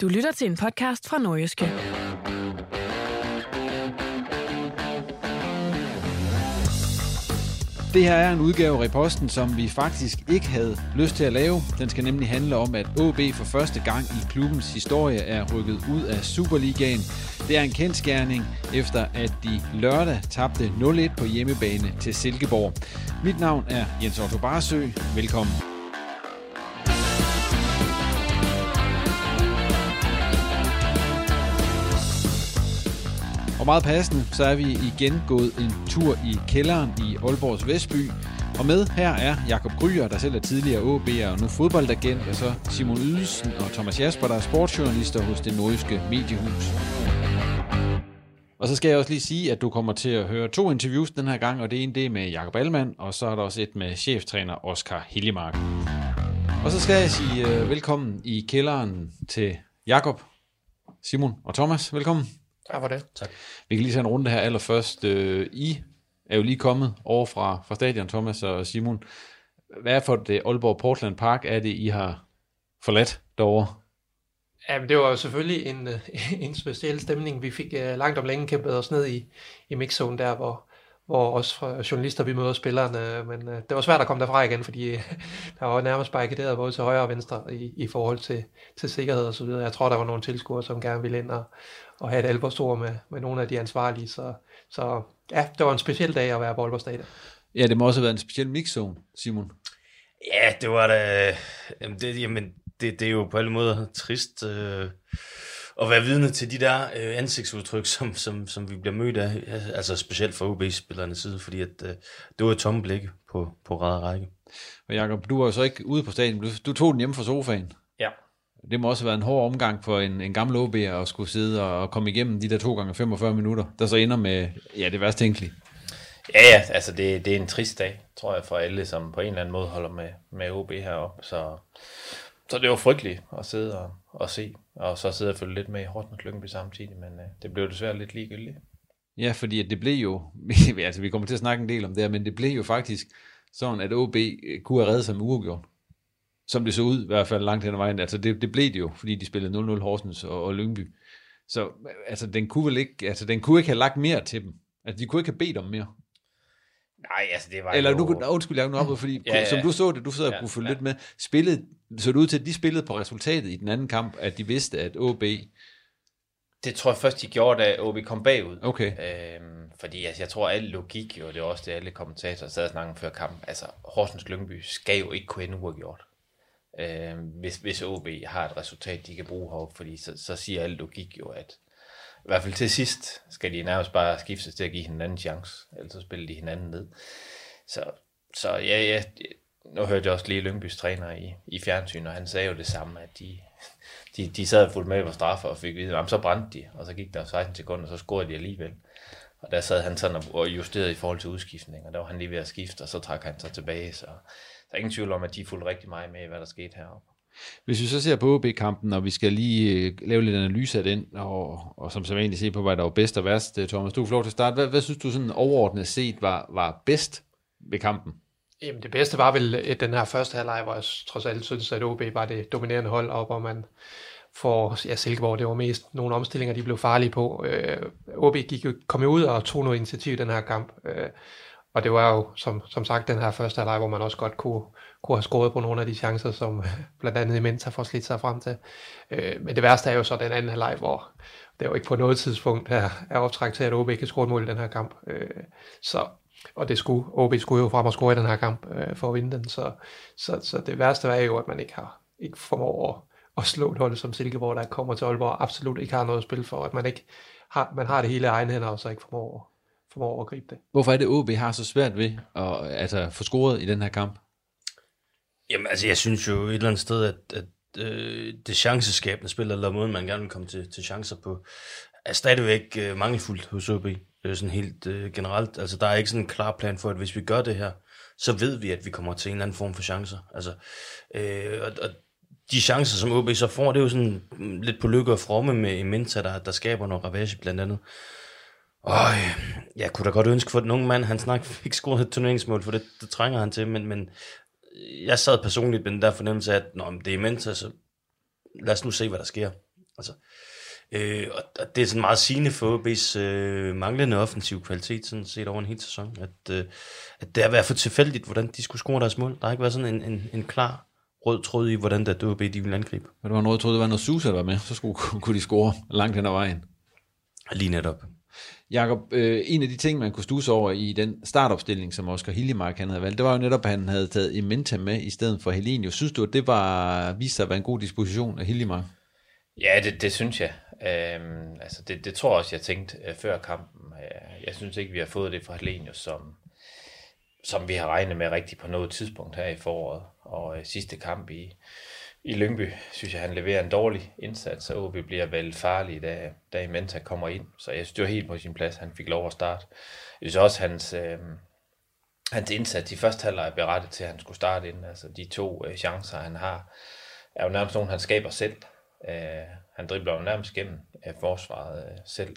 Du lytter til en podcast fra Nordjyske. Det her er en udgave af Ripodsten, som vi faktisk ikke havde lyst til at lave. Den skal nemlig handle om, at AaB for første gang i klubbens historie er rykket ud af Superligaen. Det er en kendsgerning, efter at de lørdag tabte 0-1 på hjemmebane til Silkeborg. Mit navn er Jens Otto Barsø. Velkommen. Og meget passende, så er vi igen gået en tur i kælderen i Aalborgs Vestby. Og med her er Jakob Gryer, der selv er tidligere AaB'er og nu fodboldagent, og så Simon Ydelsen og Thomas Jasper, der er sportsjournalister hos det nordjyske mediehus. Og så skal jeg også lige sige, at du kommer til at høre 2 interviews den her gang, og det ene det er med Jakob Ahlmann, og så er der også et med cheftræner Oscar Hiljemark. Og så skal jeg sige velkommen i kælderen til Jakob, Simon og Thomas. Velkommen. Ja, var det. Tak. Vi kan lige tage en runde her allerførst. I er jo lige kommet over fra stadion, Thomas og Simon. Hvad er for det Aalborg Portland Park, er det I har forladt derovre? Jamen, det var jo selvfølgelig en speciel stemning. Vi fik langt om længe kæmpet os ned i mixzone der, hvor os journalister, vi møder spillerne, men det var svært at komme derfra igen, fordi der var nærmest barrikaderet både til højre og venstre i forhold til sikkerhed og så videre. Jeg tror, der var nogle tilskuere, som gerne ville ind og have et alborstor med nogle af de ansvarlige, så ja, det var en speciel dag at være på Aalborg Stadion. Ja, det må også have været en speciel mixzone, Simon. Ja, det var da... Jamen, det er jo på alle måder trist... Og være vidne til de der ansigtsudtryk, som vi bliver mødt af, altså specielt fra UB-spillernes side, fordi at, det var et tomme blikke på ræd og række. Og Jakob, du var jo så ikke ude på stadion, du tog den hjemme fra sofaen. Ja. Det må også have været en hård omgang for en gammel AaB'er at skulle sidde og komme igennem de der 2x45 minutter, der så ender med, ja, det værst tænkelige. Ja, altså det er en trist dag, tror jeg, for alle, som på en eller anden måde holder med AaB heroppe, så det var frygteligt at sidde og se, og så sidde og følge lidt med i Horsens Lyngby samtidig, men det blev desværre lidt ligegyldigt. Ja, fordi det blev jo, altså vi kommer til at snakke en del om det her, men det blev jo faktisk sådan, at AaB kunne have reddet sig med uafgjort. Som det så ud, i hvert fald langt hen ad vejen. Altså det blev det jo, fordi de spillede 0-0 Horsens og Lyngby. Så altså, den kunne ikke have lagt mere til dem. Altså de kunne ikke have bedt om mere. Nej, altså det var eller jo... fordi ja, som du så det, du sidder og kunne følge lidt med. Spillet, så det ud til, at de spillede på resultatet i den anden kamp, at de vidste, at AaB... Det tror jeg først, de gjorde, da AaB kom bagud. Okay. Fordi altså, jeg tror, at al logik, og det er også det, alle kommentatorer sad og snakkede før kampen, altså Horsens Lyngby skal jo ikke kunne ende uafgjort. Hvis AaB har et resultat, de kan bruge heroppe, fordi så siger al logik jo, at i hvert fald til sidst skal de nærmest bare skiftes til at give hinanden en chance, ellers så spiller de hinanden ned. Så ja, nu hørte jeg også lige Lyngbys træner i fjernsyn, og han sagde jo det samme, at de sad fuldt med på straffer og fik vide, så brændte de, og så gik der 16 sekunder, og så scorede de alligevel. Og der sad han sådan og justerede i forhold til udskiftning, og der var han lige ved at skifte, og så trak han sig tilbage. Så der er ingen tvivl om, at de fulgte rigtig meget med, hvad der skete heroppe. Hvis vi så ser på AaB-kampen, og vi skal lige lave lidt analyse af den, og som sædvanligt se på, hvad der var bedst og værst, Thomas, du får lov til at starte. Hvad synes du sådan overordnet set var bedst ved kampen? Jamen det bedste var vel den her første halvleg, hvor jeg trods alt synes, at AaB var det dominerende hold, og hvor man for Silkeborg, det var mest nogle omstillinger, de blev farlige på. AaB kom ud og tog noget initiativ i den her kamp, og det var jo som sagt den her første halvleg, hvor man også godt kunne have scoret på nogle af de chancer, som blandt andet Imenta får slidt sig frem til. Men det værste er jo så den anden halvleg, hvor det jo ikke på noget tidspunkt er optrækt til, at AaB kan score et mål i den her kamp. Og det skulle AaB jo frem og score i den her kamp for at vinde den. Så det værste er jo, at man ikke formår at slå et hold som Silkeborg, der kommer til Aalborg og absolut ikke har noget at spille for. At man har det hele af egen hænder, og så ikke formår at gribe det. Hvorfor er det, AaB har så svært ved at få scoret i den her kamp? Jamen altså, jeg synes jo et eller andet sted, at det chanceskabende spil, eller måden, man gerne vil komme til chancer på, er stadigvæk mangelfuldt hos AaB. Sådan helt generelt. Altså, der er ikke sådan en klar plan for, at hvis vi gør det her, så ved vi, at vi kommer til en eller anden form for chancer. Altså, og de chancer, som AaB så får, det er jo sådan lidt på lykke og fromme med Imenta, der skaber noget ravage blandt andet. Og jeg kunne da godt ønske for, at den unge mand, han fik scoret et turneringsmål, for det trænger han til, men jeg sad personligt med den der fornemmelse af, at det er Imenta, så lad os nu se, hvad der sker. Altså, og det er sådan meget sigende for AaB's manglende offensiv kvalitet sådan set over en hel sæson, at det har været for tilfældigt, hvordan de skulle score deres mål. Der har ikke været sådan en klar rød tråd i, hvordan det AaB de ville angribe. Men det var en rød tråd, det var noget Sousa, der var med, så kunne de score langt hen ad vejen. Lige netop. Jakob, en af de ting, man kunne studse over i den startopstilling, som Oscar Hiljemark havde valgt, det var jo netop, at han havde taget Imenta med i stedet for Helenius. Synes du, at det viste sig at være en god disposition af Hiljemark? Ja, det synes jeg. Altså det tror jeg også, jeg tænkte før kampen. Jeg synes ikke, vi har fået det fra Helenius, som vi har regnet med rigtigt på noget tidspunkt her i foråret. Og sidste kamp i Lyngby, synes jeg, han leverer en dårlig indsats, og AaB bliver vel farlig, da Imenta kommer ind. Så jeg synes, det var helt på sin plads. Han fik lov at starte. Jeg synes også, hans indsats i første halvleg er berettet til, at han skulle starte ind. Altså de to chancer, han har, er jo nærmest nogen, han skaber selv. Han dribler jo nærmest gennem forsvaret selv.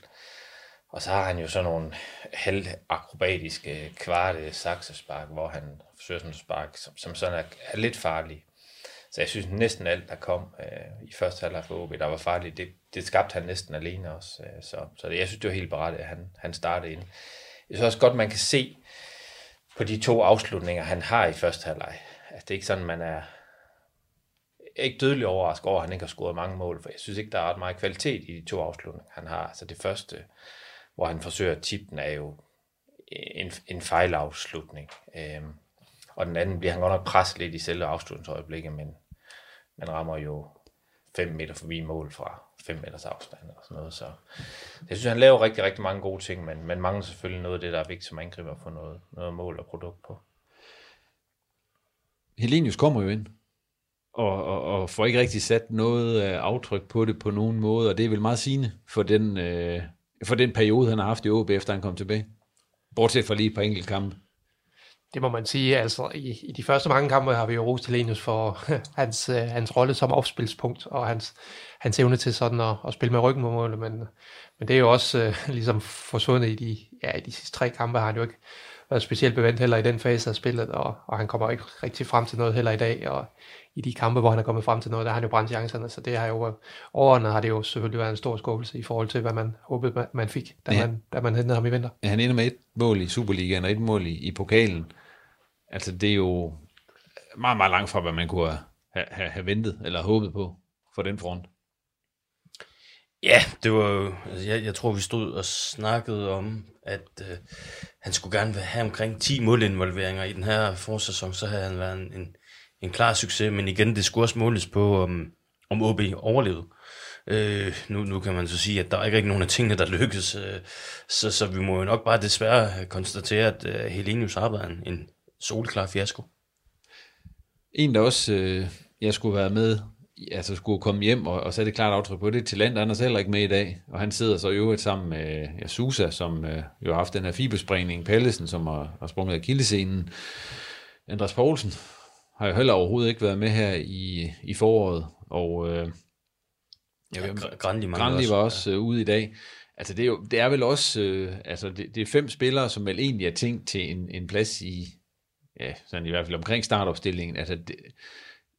Og så har han jo sådan nogle halvakrobatiske kvarte saksespark, hvor han forsøger sådan et spark, som sådan er lidt farlig. Så jeg synes næsten alt, der kom i første halvleg for AaB, der var farligt, det skabte han næsten alene også. Så jeg synes, det var helt berettet, at han startede ind. Jeg synes også godt, man kan se på de to afslutninger, han har i første halvleg. Altså, det er ikke sådan, man er ikke dødelig overrasket over, at han ikke har scoret mange mål, for jeg synes ikke, der er ret meget kvalitet i de to afslutninger, han har. Altså det første, hvor han forsøger at tippe den, er jo en fejlafslutning. Og den anden bliver han godt nok presset lidt i selve afslutningsøjeblikket, men man rammer jo 5 meter forbi mål fra 5 meters afstand og sådan noget. Så jeg synes, han laver rigtig, rigtig mange gode ting, men man mangler selvfølgelig noget af det, der er vigtigt som angriber at få noget mål og produkt på. Helenius kommer jo ind og får ikke rigtig sat noget aftryk på det på nogen måde, og det er vel meget sigende for den periode, han har haft i AaB, efter han kom tilbage. Bortset fra lige et par enkelte kampe. Det må man sige, altså i de første mange kampe har vi jo rost Helenius for hans rolle som opspilspunkt, og hans evne til sådan at spille med ryggen på målet, men det er jo også ligesom forsvundet i de sidste 3 kampe, har han jo ikke været specielt bevendt heller i den fase af spillet, og han kommer ikke rigtig frem til noget heller i dag, og i de kampe, hvor han er kommet frem til noget, der har han jo brændt chancerne, så det har jo overordnet har det jo selvfølgelig været en stor skuffelse i forhold til, hvad man håbede, man fik, da man hentede ham i vinter. Ja, han ender med 1 mål i Superligaen og 1 mål i pokalen. Altså, det er jo meget, meget langt fra, hvad man kunne have ventet eller håbet på for den front. Ja, det var jo, altså jeg tror, vi stod og snakkede om, at han skulle gerne have omkring 10 målinvolveringer i den her forsæson, så havde han været en klar succes, men igen, det skulle også måles på, om AaB overlevede. Nu kan man så sige, at der er ikke rigtig nogen af tingene, der lykkes, så vi må jo nok bare desværre konstatere, at Helenius har været en solklar fiasko. En, der også jeg skulle være med altså skulle komme hjem og sætte et klart aftryk på det. Thelander, han er selv ikke med i dag, og han sidder så i øvrigt sammen med Sousa, som jo har haft den her fibersprængning, Pallesen, som har sprunget af kildescenen. Andreas Poulsen har jo heller overhovedet ikke været med her i foråret, og Grandi var også ude i dag. Altså det er vel også, det er 5 spillere, som vel egentlig er tænkt til en plads i, ja, sådan i hvert fald omkring startopstillingen. Altså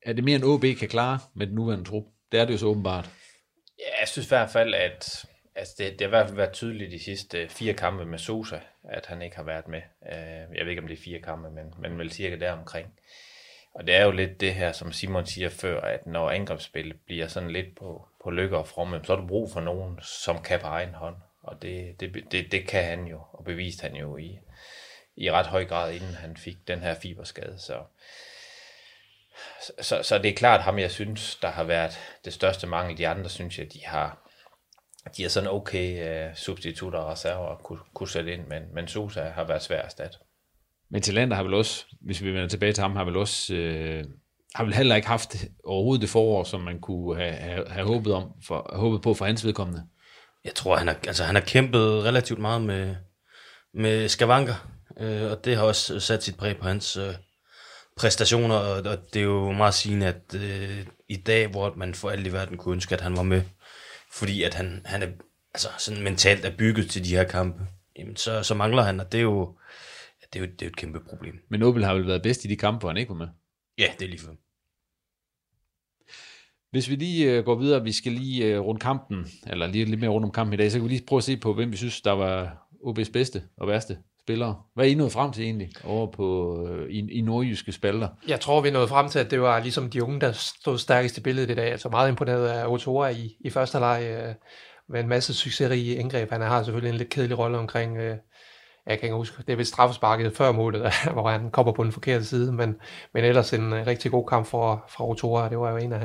er det mere end AaB kan klare med den nuværende trup? Det er det jo så åbenbart. Ja, jeg synes i hvert fald, at altså det har i hvert fald været tydeligt de sidste 4 kampe med Sousa, at han ikke har været med. Jeg ved ikke, om det er 4 kampe, men vel cirka deromkring. Og det er jo lidt det her, som Simon siger før, at når angrebsspillet bliver sådan lidt på lykke og fromme, så har du brug for nogen, som kan på egen hånd. Og det kan han jo, og beviste han jo i ret høj grad, inden han fik den her fiberskade. Så det er klart ham, jeg synes, der har været det største mangel. De andre synes jeg, de har sådan okay substitutter og reserver at kunne sætte ind, men Sousa har været svær at erstatte. Men Thelander har vel også, hvis vi vender tilbage til ham, har vel heller ikke haft overhovedet det forår, som man kunne have håbet på for hans vedkommende. Jeg tror, han har kæmpet relativt meget med skavanker, og det har også sat sit præg på hans præstationer, og det er jo meget sigende, at i dag, hvor man for alt i verden kunne ønske, at han var med, fordi at han er altså sådan mentalt er bygget til de her kampe, jamen så mangler han, og det er jo et kæmpe problem. Men Nobel har vel været bedst i de kampe, hvor han ikke var med? Ja, det er lige for. Hvis vi lige går videre, vi skal lige rundt kampen, eller lige lidt mere rundt om kampen i dag, så kan vi lige prøve at se på, hvem vi synes, der var AaB's bedste og værste spillere. Hvad er I nået frem til egentlig over på i nordjyske spalter? Jeg tror, vi nåede frem til, at det var ligesom de unge, der stod stærkest i billedet i dag. Altså meget imponeret af Otura i første leg, med en masse succesrige indgreb. Han har selvfølgelig en lidt kedelig rolle omkring... Jeg kan ikke huske, det er ved straffesparket før målet, hvor han kommer på den forkerte side, men ellers en rigtig god kamp fra Otura. Det var jo en af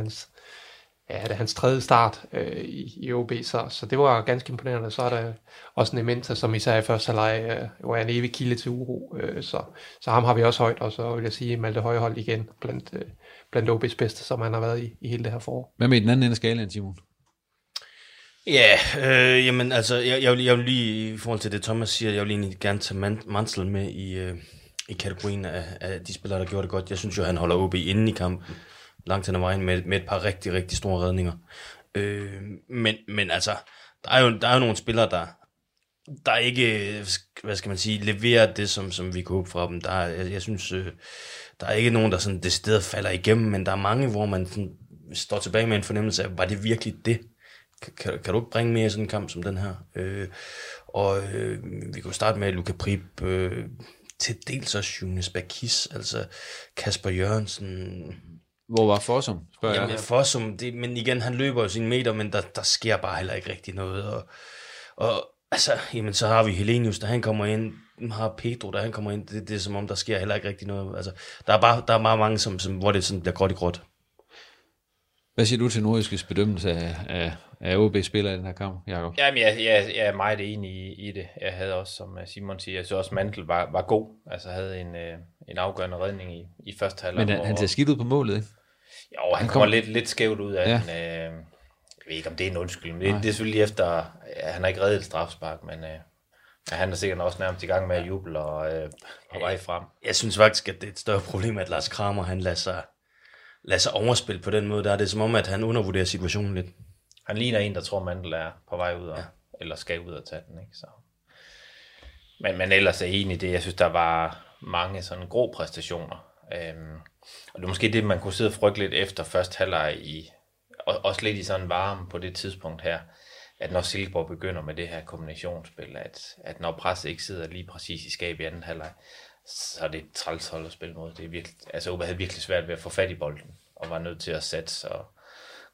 hans tredje start i AaB, så det var ganske imponerende. Så er der også en Imenta, som især i første halvleg var en evig kilde til uro, så ham har vi også højt, og så vil jeg sige Malte Højlund igen blandt AaB's bedste, som han har været i hele det her forår. Hvad med den anden ende af skalaen, Simon? Ja, jamen altså, jeg vil lige, i forhold til det Thomas siger, jeg vil egentlig gerne tage Mansell med i kategorien af de spillere, der gjorde det godt. Jeg synes jo, han holder AaB inden i kampen, langt hen ad vejen, med et par rigtig, rigtig store redninger. Men altså, der er jo nogle spillere, der ikke, hvad skal man sige, leverer det, som vi kan håbe fra dem. Jeg synes, der er ikke nogen, der sådan decideret falder igennem, men der er mange, hvor man sådan står tilbage med en fornemmelse af, var det virkelig det? Kan du ikke bringe mere i sådan en kamp som den her? Vi kan starte med Luka Prip, til dels også Jonas Bakis, altså Kasper Jørgensen. Hvor var Fossum? Jamen, Fossum, men igen, han løber jo sine meter, men der sker bare heller ikke rigtig noget. Og altså, jamen, så har vi Helenius, da han kommer ind, har Pedro, da han kommer ind, det er som om, der sker heller ikke rigtig noget. Altså, der er meget mange, som, hvor det sådan bliver gråt i gråt. Hvad siger du til nordjyskes bedømmelse af AaB-spillere i den her kamp, Jakob? Jamen, jeg er meget enig i det. Jeg havde også, som Simon siger, jeg synes også, Mantel var god. Altså havde en afgørende redning i første halvleg. Men han ser skidt ud på målet, ikke? Jo, han kommer lidt skævt ud af den. Jeg ved ikke, om det er en undskyldning. Det er selvfølgelig efter, han har ikke reddet et strafspark, men han er sikkert også nærmest i gang med at juble og på vej frem. Jeg synes faktisk, at det er et større problem, at Lars Kramer, han lader sig overspille på den måde. Der er det som om, at han undervurderer situationen lidt. Han ligner en, der tror, Mandel er på vej ud, eller skal ud og tage den. Ikke? Så. Men ellers er enig i det. Jeg synes, der var mange sådan grå præstationer. Og det er måske det, man kunne sidde og frygte lidt efter første halvleg i, også lidt i sådan varme på det tidspunkt her, at når Silkeborg begynder med det her kombinationsspil, at når presset ikke sidder lige præcis i skab i anden halvleg, så er det et trælshold at spille mod. Det er virkelig, altså AaB havde virkelig svært ved at få fat i bolden, og var nødt til at satse, og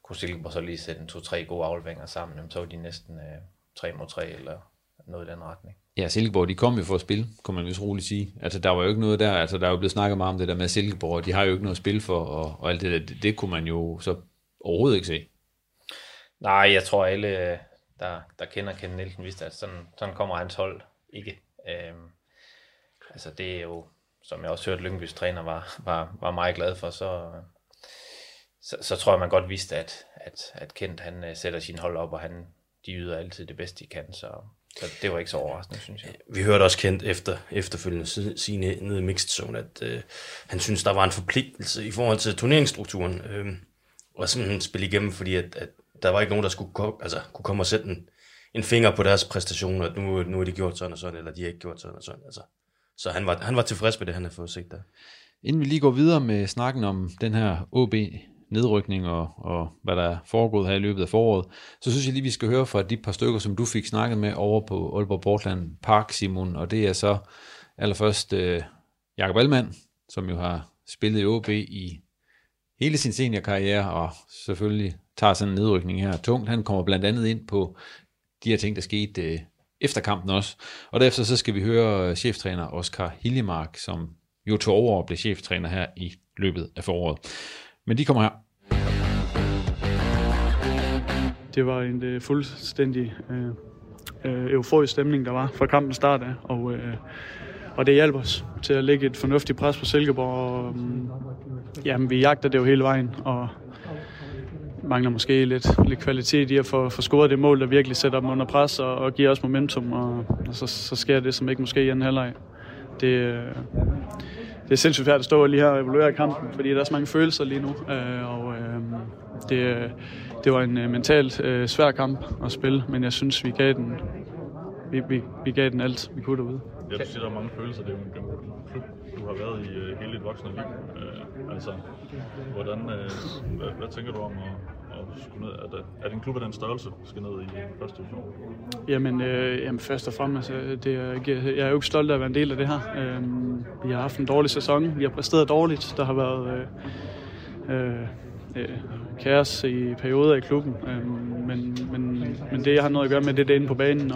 kunne Silkeborg så lige sætte en 2-3 gode afleveringer sammen, jamen, så var de næsten 3-3 eller noget i den retning. Ja, Silkeborg, de kom jo for at spille, kan man vist roligt sige. Altså, der var jo ikke noget der, altså, der er jo blevet snakket meget om det der med Silkeborg, de har jo ikke noget at spille for, og alt det der, det kunne man jo så overhovedet ikke se. Nej, jeg tror alle, der kender Kent Nielsen, vidste, at sådan kommer hans hold ikke. Altså det er jo, som jeg også hørte, Lyngbys træner var meget glad for, så, så tror jeg, man godt vidste, at Kent han sætter sin hold op, og de yder altid det bedste, de kan, så det var ikke så overraskende, synes jeg. Vi hørte også Kent efterfølgende sige nede i Mixed Zone, at han synes, der var en forpligtelse i forhold til turneringsstrukturen, og simpelthen spille igennem, fordi at der var ikke nogen, der kunne komme og sætte en finger på deres præstationer, at nu er de gjort sådan og sådan, eller de har ikke gjort sådan og sådan. Altså. Så han var tilfreds med det, han havde fået set der. Inden vi lige går videre med snakken om den her AaB-nedrykning og hvad der er foregået her i løbet af foråret, så synes jeg lige, vi skal høre fra de par stykker, som du fik snakket med over på Aalborg Portland Park, Simon, og det er så allerførst Jakob Ahlmann, som jo har spillet i AaB i hele sin seniorkarriere, og selvfølgelig tager sådan en nedrykning her tungt. Han kommer blandt andet ind på de her ting, der skete efter kampen også. Og derefter så skal vi høre cheftræner Oscar Hiljemark, som jo tog over og blev cheftræner her i løbet af foråret. Men de kommer her. Det var en fuldstændig euforisk stemning, der var fra kampens start af, og det hjalp os til at lægge et fornuftigt pres på Silkeborg. Og, jamen, vi jagter det jo hele vejen, og mangler måske lidt kvalitet i at få scoret det mål, der virkelig sætter dem under pres og giver os momentum, og så sker det, som ikke måske i anden halvleg. Det er sindssygt færdigt at stå lige her og evaluere kampen, fordi der er så mange følelser lige nu, og det var en mentalt svær kamp at spille, men jeg synes, vi gav den, vi gav den alt, vi kunne derude. Ja, du siger, der er mange følelser. Det er jo en klub, du har været i hele dit voksne liv. Altså, hvad tænker du om at skulle ned? Er det en klub af den størrelse, der skal ned i første division? Jamen, først og fremmest, jeg er jo ikke stolt af at være en del af det her. Vi har haft en dårlig sæson, vi har præsteret dårligt. Der har været kaos i perioder i klubben, men det, jeg har noget at gøre med, det er det inde på banen,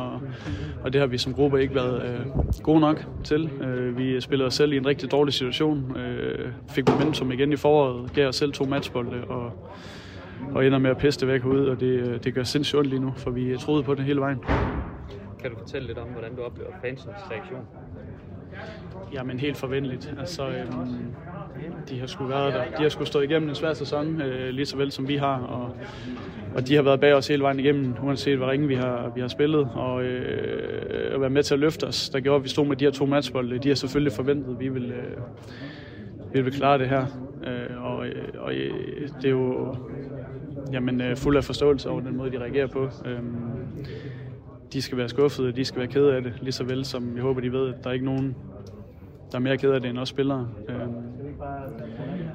og det har vi som gruppe ikke været gode nok til. Vi spillede os selv i en rigtig dårlig situation, fik momentum igen i foråret, gav os selv 2 matchbolde, og ender med at pisse det væk ud, og det gør sindssygt ondt lige nu, for vi troede på det hele vejen. Kan du fortælle lidt om, hvordan du oplever fansens reaktion? Jamen, helt forventeligt. Altså, de har sgu været der. De har sgu stået igennem en svær sæson, lige så vel som vi har, og de har været bag os hele vejen igennem, uanset hvor ringe vi har spillet, og at være med til at løfte os, der gjorde, at vi stod med de her 2 matchbolde. De har selvfølgelig forventet, at vi vil klare det her, og det er jo fuld af forståelse over den måde, de reagerer på. De skal være skuffede, og de skal være kede af det, lige så vel som jeg håber, de ved, at der er ikke nogen, der er mere kede af det end os spillere.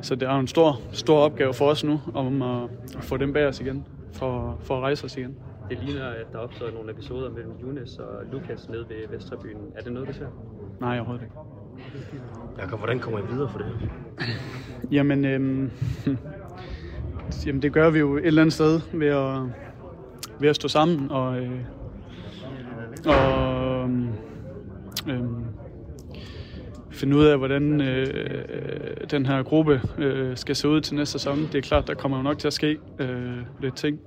Så det er en stor opgave for os nu, om at få dem bag os igen, for at rejse os igen. Det ligner, at der opstår nogle episoder mellem Jonas og Lukas nede ved Vesterbyen. Er det noget, du ser? Nej, overhovedet ikke. Jakob, hvordan kommer I videre for det? Jamen, det gør vi jo et eller andet sted ved at stå sammen og finde ud af, hvordan den her gruppe skal se ud til næste sæson. Det er klart, der kommer jo nok til at ske lidt ting.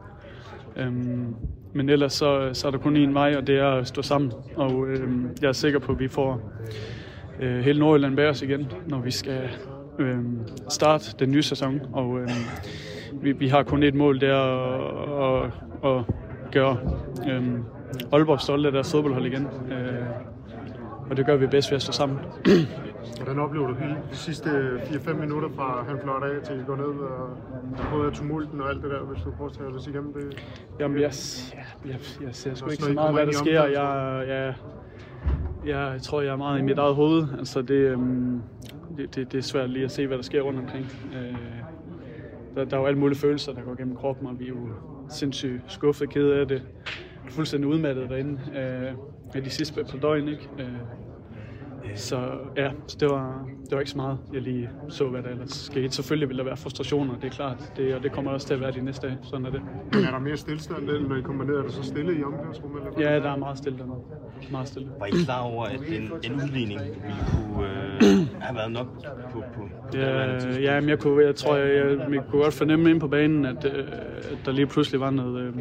Men ellers så er der kun én vej, og det er at stå sammen. Og jeg er sikker på, at vi får hele Nordjylland bag os igen, når vi skal starte den nye sæson. Og vi har kun ét mål, det er at gøre Aalborg stolte af deres fodboldhold igen. Og det gør vi bedst ved at stå sammen. Hvordan oplever du de sidste 4-5 minutter fra han fløjter af til I går ned og både tumulten og alt det der, hvis du prøver at tage os igennem det? Jamen, jeg ser sgu ikke så meget, hvad der sker. Jeg tror, jeg er meget i mit eget hoved. Altså, det er svært lige at se, hvad der sker rundt omkring. Der er jo alle mulige følelser, der går gennem kroppen, og vi er jo sindssygt skuffet, ked af det. Fuldstændig udmattet derinde af de sidste par døgn, ikke? Så det var ikke så meget, jeg lige så, hvad der ellers skete. Selvfølgelig vil der være frustrationer, det er klart, og det kommer også til at være de næste dage, sådan er det. Er der mere stillestand, når I kommer ned? Er der så stille i omklædningsrummet? Ja, der er meget stille dernede. Meget stille. Var I klar over, at en udligning ville kunne have været nok på ja, men jeg tror, jeg kunne godt fornemme inde på banen, at der lige pludselig var noget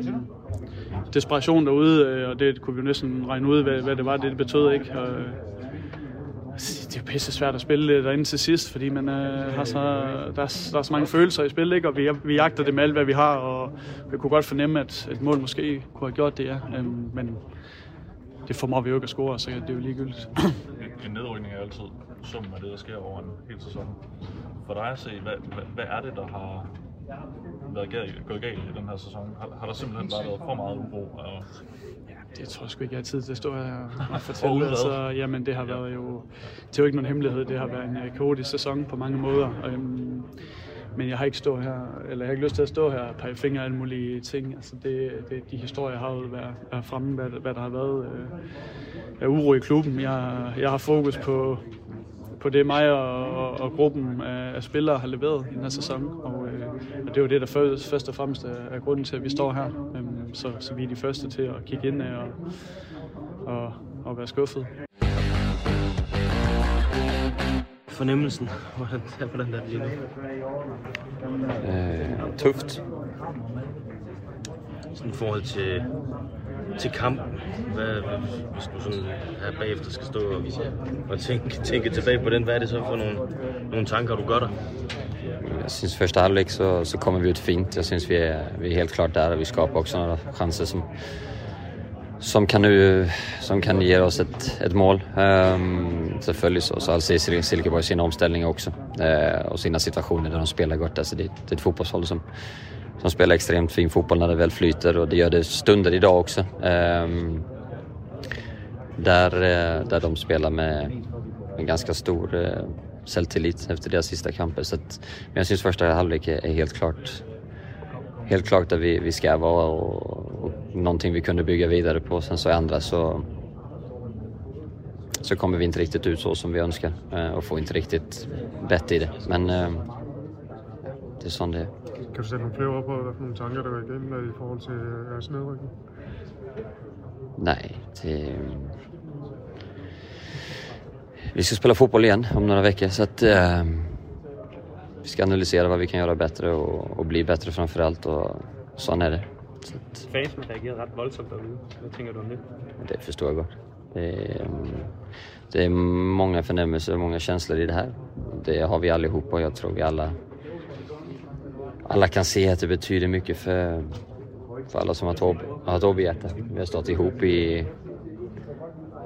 desperation derude, og det kunne vi jo næsten regne ud, hvad det var, det betød, ikke? det er pisse svært at spille derinde til sidst, fordi man har så, der er så mange følelser i spil, ikke? Og vi jagter det med alt, hvad vi har, og vi kunne godt fornemme, at et mål måske kunne have gjort det, ja. Men det formår vi jo ikke at score, så det er jo ligegyldigt. En nedrykning er altid summen af det, der sker over en hel sæson. For dig at se, hvad er det, der har været gået galt i den her sæson? Har der simpelthen bare været for meget uro? Og... Jeg tror sgu ikke, jeg har tid til at stå her og fortælle. Altså, jamen, det har været jo... Det er jo ikke nogen hemmelighed. Det har været en kaotisk sæson på mange måder. Men jeg har ikke stået her, eller jeg har ikke lyst til at stå her og pege fingre af alle mulige ting. Altså, de historier har jo været fremme, hvad der har været af uro i klubben. Jeg har fokus på det, mig og gruppen af spillere har leveret i den her sæson. Og det er jo det, der først og fremmest er grunden til, at vi står her. Så vi er de første til at kigge ind og være skuffet. Fornemmelsen, hvordan er det lige nu? Tøft. Sådan i forhold til kampen, hvis du sådan her bagefter skal stå og tænke tilbage på den, hvad er det så for nogle tanker, du gør dig? Jeg synes første halvlek så kommer vi ud fint. Jeg synes vi er helt klart der, og vi skaber også nogle chancer som kan ge oss et mål. Selvfølgelig så har Silkeborg sine omställningar också och sina situationer där de spelar gott. Alltså det är ett fotbollshåll som spelar extremt fin fotboll när det väl flyter, och det gör det stunder idag också. Där de spelar med en ganska stor självtillit efter deras sista kamper, så att, men jag syns första halvlek är helt klart där vi ska vara, och någonting vi kunde bygga vidare på. Sen så i andra så kommer vi inte riktigt ut så som vi önskar och får inte riktigt bett i det, men det är sånt det är. Kan du sætte nogle flere ord på, hvad for nogle tanker der var igennem i forhold til jeres nedrykning? Nej, vi skal spille fodbold igen om några veckor, så att vi ska analysera vad vi kan göra bättre och bli bättre framför allt, och sån är det. Så att... Fansen reagerede ret voldsomt derude. Hvad tænker du om det? Det forstår jeg godt. Det är många förnimmelser och många känslor i det här. Det har vi allihopa, och jag tror vi alla kan se att det betyder mycket för alla som har tåbehjärta. Vi har stått ihop i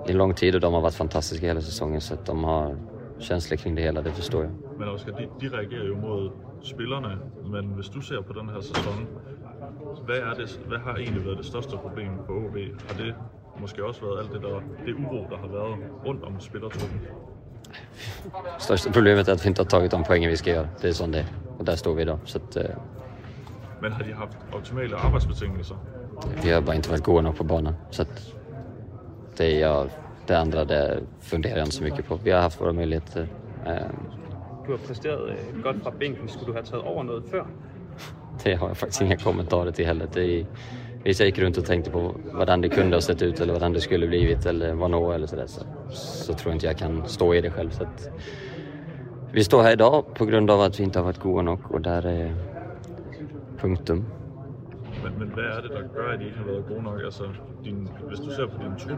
en lång tid, och de har varit fantastiska hela säsongen, så att de har känslor kring det hela, det förstår jag. Men Oscar, de reagerar ju mot spelarna, men hvis du ser på den här säsongen, vad har egentligen varit det största problemet på AaB? Har det måske också varit allt det oro der har varit runt om spelartruppen? Största problemet är att vi inte har tagit de poängen vi ska göra. Det är sånt det. Och där står vi idag. Så att, men har de haft optimale arbetsbetingelser? Vi har bara inte varit goda nog på banan. Så att det andra det funderer jeg ikke så mycket på. Vi har haft våra muligheder. Du har præsteret godt fra bænken. Skulle du have taget over noget før? Det har jeg faktisk ingen kommentarer til heller. Vi gik rundt og tænkte på, hvordan det kunne have set ud, eller hvordan det skulle blivet, eller hvad noget, eller sådan. Så tror jeg ikke, jeg kan stå i det selv. Så at vi står her i dag på grund af, at vi ikke har været gode nok, og der er punktum. Men hvad er det, der gør, at de ikke har været gode nok? Altså, hvis du ser på din trup,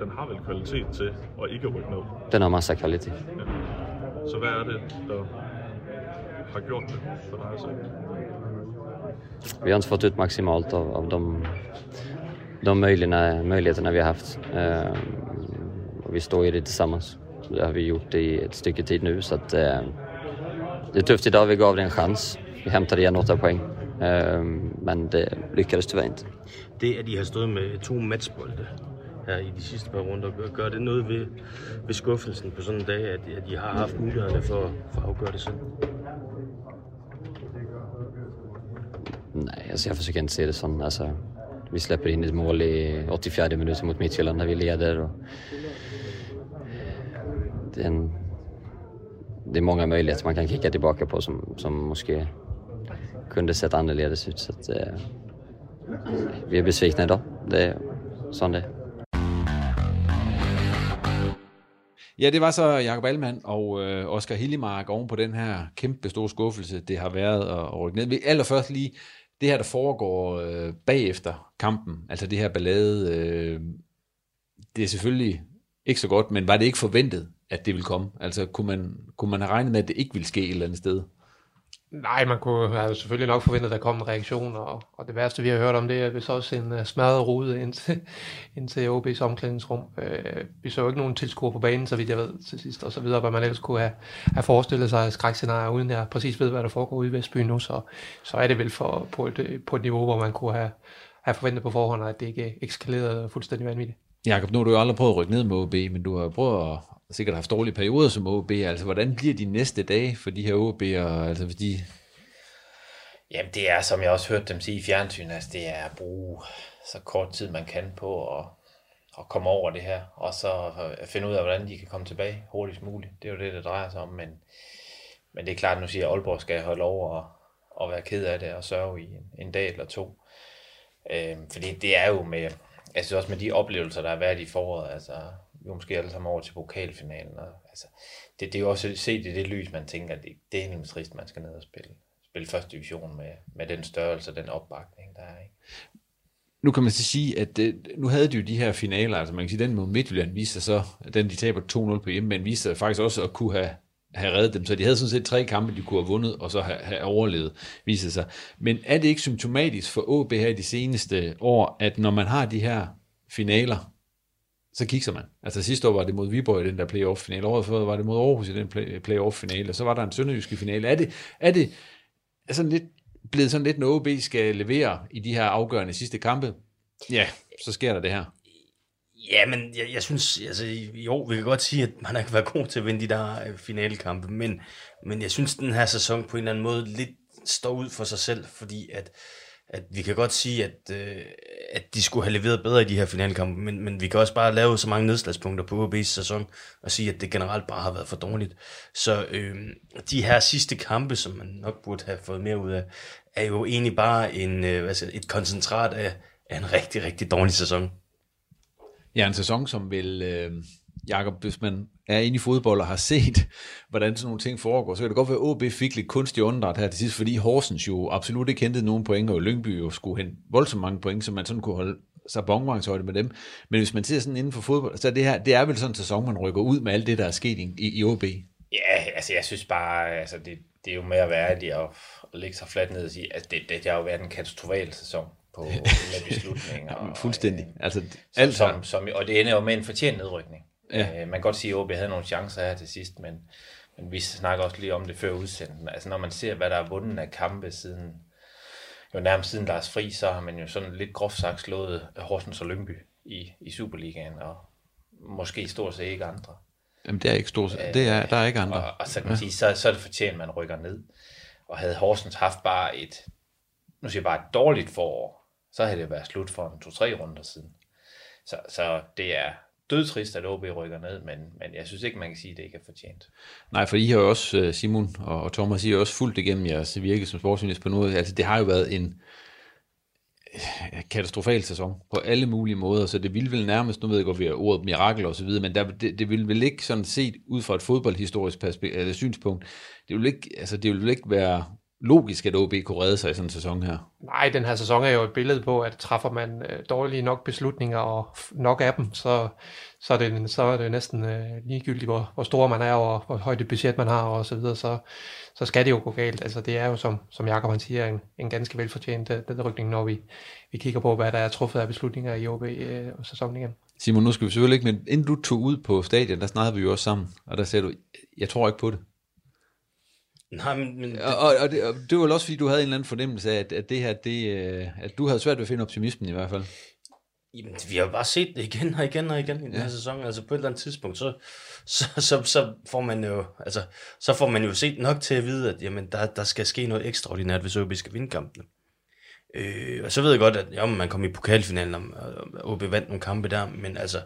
den har vel kvalitet til at ikke rykke ned? Den har masser af kvalitet. Ja. Så hvad er det, der har gjort det for dig? Så? Vi har ikke fået ud maksimalt af de muligheder, vi har haft. Og vi står i det tillsammans. Det har vi gjort i et stykke tid nu, så at, det er tufft i dag, vi gav det en chans. Vi hentede igen 8 poäng. Men det lykkes tyvärr inte. Det at de har stået med 2 matchbolde her i de sidste par runder, gør det noget ved skuffelsen på sådan en dag, at de har haft mulighederne for at afgøre det selv? Nej, altså jeg forsøger ikke se det sådan. Altså, vi släpper ind et mål i 84 minutter mot Midtjylland, der vi leder. Og... Det er mange muligheder, man kan kigge tilbage på, som måske... kunde sett annorledes ut, så att, vi är besvikna idag. Det är sånt det. Ja, det var så Jakob Ahlmann og Oscar Hiljemark oven på den her kæmpe store skuffelse, det har været at rykke ned. Vi allerførst lige det her, der foregår bagefter kampen, altså det her ballade, det er selvfølgelig ikke så godt, men var det ikke forventet, at det ville komme? Altså, kunne man have regnet med, at det ikke ville ske et eller andet sted? Nej, man kunne have selvfølgelig nok forventet, at der kom en reaktion, og det værste, vi har hørt om det, er vist også en smadret rude indtil AaB's omklædningsrum. Vi så jo ikke nogen tilskuere på banen, så vidt jeg ved, til sidst, og så videre, hvad man ellers kunne have forestillet sig skrækscenarier, uden jeg præcis ved, hvad der foregår ude i Vestbyen nu, så er det vel på et niveau, hvor man kunne have forventet på forhånd, at det ikke eskalerede fuldstændig vanvittigt. Jakob, nu har du jo aldrig prøvet at rykke ned med AaB, men du har prøvet at sikkert haft dårlige perioder som AaB. Altså, hvordan bliver de næste dage for de her AaB'er? Altså, fordi... Jamen, det er, som jeg også hørte dem sige i fjernsynet, altså, det er at bruge så kort tid, man kan på at komme over det her, og så finde ud af, hvordan de kan komme tilbage hurtigst muligt. Det er jo det, der drejer sig om, men det er klart, nu siger Aalborg skal holde over og være ked af det og sørge i en dag eller to. Fordi det er jo med... Altså også med de oplevelser, der har været i foråret, altså vi måske alle sammen over til pokalfinalen. Og, altså, det er jo også set i det lys, man tænker, at det er helt trist, man skal ned og spille første division med den størrelse og den opbakning, der er. Ikke? Nu kan man så sige, at nu havde de jo de her finaler, altså man kan sige, den mod Midtjylland viser sig så, den de taber 2-0 på hjemmebane, viser faktisk også at kunne have reddet dem. Så de havde sådan set 3 kampe, de kunne have vundet, og så have overlevet, viser sig. Men er det ikke symptomatisk for AaB her i de seneste år, at når man har de her finaler, så kigger man? Altså sidste år var det mod Viborg i den der playoff-finale, året før var det mod Aarhus i den playoff-finale, og så var der en sønderjyske finale. Er det sådan lidt, blevet sådan lidt, når AaB skal levere i de her afgørende sidste kampe? Ja, så sker der det her. Ja, men jeg synes, altså jo, vi kan godt sige, at man har været god til at vinde de der finalekampe, men jeg synes, den her sæson på en eller anden måde lidt står ud for sig selv, fordi at vi kan godt sige, at de skulle have leveret bedre i de her finalekampe, men vi kan også bare lave så mange nedslagspunkter på AaB's sæson og sige, at det generelt bare har været for dårligt. Så de her sidste kampe, som man nok burde have fået mere ud af, er jo egentlig bare et koncentrat af en rigtig, rigtig dårlig sæson. Ja, en sæson, som vil, Jakob, hvis man er inde i fodbold og har set, hvordan sådan nogle ting foregår, så kan det godt være, at AaB fik lidt kunstig åndedræt her til sidst, fordi Horsens jo absolut ikke hentede nogen point, og Lyngby jo skulle hente voldsomt mange point, så man sådan kunne holde sig bonvangshøjde med dem. Men hvis man ser sådan inden for fodbold, så det er vel sådan en sæson, man rykker ud med alt det, der er sket i AaB. Ja, altså jeg synes bare, altså det er jo mere værdigt at lægge sig fladt ned og sige, altså det har jo været en katastrofal sæson. Med beslutninger. Jamen, fuldstændig. Altså, og det ender jo med en fortjent nedrykning. Ja. Man kan godt sige, at AaB havde nogle chancer her til sidst, men vi snakker også lige om det før udsendelsen. Altså når man ser, hvad der er vundet af kampe nærmest siden Lars Friis, så har man jo sådan lidt groft sagt slået Horsens og Lyngby i Superligaen, og måske stort set ikke andre. Jamen det er ikke stort set. Der er ikke andre. Og så kan man sige, så er det fortjent, man rykker ned. Og havde Horsens haft bare et dårligt forår, så havde det været slut for en 2-3 runder siden. Så det er dødtrist, at AaB rykker ned, men jeg synes ikke, man kan sige, at det ikke er fortjent. Nej, for I har jo også, Simon og Thomas, I har også fulgt igennem jeres virke som sportsjournalist på noget. Altså, det har jo været en katastrofal sæson på alle mulige måder, så det ville vel nærmest, nu ved jeg godt, vi har ordet mirakel og så videre, men det ville vel ikke sådan set, ud fra et fodboldhistorisk synspunkt, det ville ikke være... logisk, at AaB kunne redde sig i sådan en sæson her. Nej, den her sæson er jo et billede på, at træffer man dårlige nok beslutninger og nok af dem, så er det næsten ligegyldigt, hvor stor man er, og hvor højt et budget man har, og så videre, så skal det jo gå galt. Altså, det er jo, som Jakob han siger, en ganske velfortjent nedrykning, når vi kigger på, hvad der er truffet af beslutninger i AaB og sæsonen igen. Simon, nu skal vi selvfølgelig ikke, men inden du tog ud på stadion, der snakkede vi jo også sammen, og der sagde du, jeg tror ikke på det. Nej, men... Og det var vel også, fordi du havde en eller anden fornemmelse af, at det her, at du havde svært ved at finde optimismen i hvert fald. Jamen, vi har jo bare set det igen og igen i den her sæson. Altså på et eller andet tidspunkt, så får man jo, altså, så får man jo set nok til at vide, at jamen, der skal ske noget ekstraordinært, hvis AaB skal vinde kampene. Og så ved jeg godt, at man kom i pokalfinalen, og AaB vandt nogle kampe der, men altså...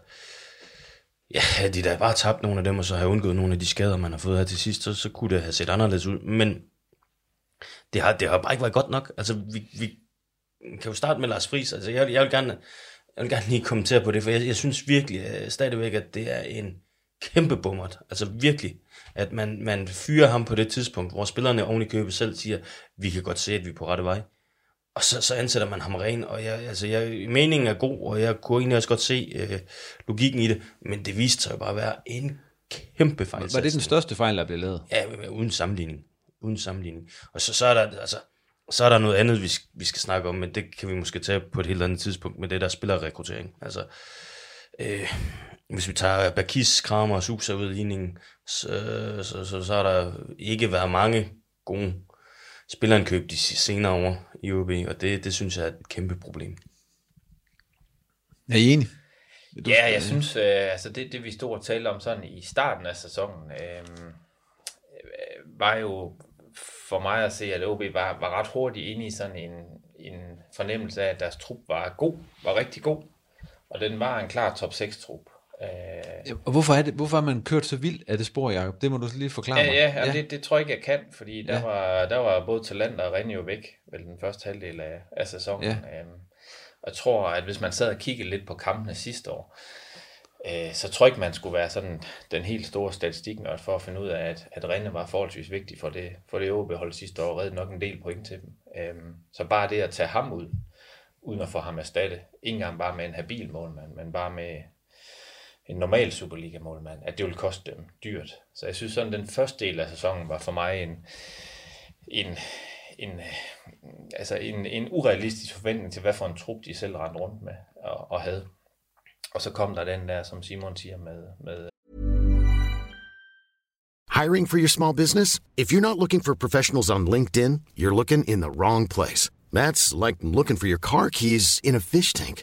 Ja, de der bare tabt nogle af dem, og så har undgået nogle af de skader, man har fået her til sidst, så kunne det have set anderledes ud. Men det har bare ikke været godt nok. Altså, vi kan jo starte med Lars Friis. Altså, jeg vil gerne lige kommentere på det, for jeg synes virkelig stadigvæk, at det er en kæmpe bummert. Altså virkelig, at man fyrer ham på det tidspunkt, hvor spillerne oven i købet selv siger, vi kan godt se, at vi er på rette vej. Og så ansætter man ham ren, og meningen er god, og jeg kunne egentlig også godt se logikken i det, men det viste sig jo bare at være en kæmpe fejl. Var det den største fejl, der blev lavet? Ja, uden sammenligning. Og så er der altså, så er der noget andet, vi skal snakke om, men det kan vi måske tage på et helt andet tidspunkt med det der spillerrekruttering. Altså, hvis vi tager Bakis, Kramer og Sousa ud af ligningen, så har der ikke været mange gode spillerindkøb de senere år i AaB, og det synes jeg er et kæmpe problem. Er I enig? Ja, jeg synes, altså det vi stod og talte om sådan i starten af sæsonen, var jo for mig at se, at AaB var ret hurtigt inde i sådan en fornemmelse af, at deres trup var god, var rigtig god, og den var en klar top 6-trup. Og hvorfor er man kørt så vildt af det spor, Jakob? Det må du lige forklare mig. Ja. Det tror jeg ikke, jeg kan, fordi der var både Thelander og Renjo væk vel den første halvdel af sæsonen. Ja. Og jeg tror, at hvis man sad og kiggede lidt på kampene sidste år, så tror jeg ikke, man skulle være sådan den helt store statistiknørd for at finde ud af, at Renjo var forholdsvis vigtig for det AaB-hold sidste år, og redde nok en del point til dem. Så bare det at tage ham ud, uden at få ham erstattet, ikke engang bare med en habil målmand, men bare med en normal Superliga-målmand, at det ville koste dem dyrt. Så jeg synes sådan, den første del af sæsonen var for mig en urealistisk forventning til, hvad for en trup de selv rendte rundt med og havde. Og så kom der den der, som Simon siger, med Hiring for your small business? If you're not looking for professionals on LinkedIn, you're looking in the wrong place. That's like looking for your car keys in a fish tank.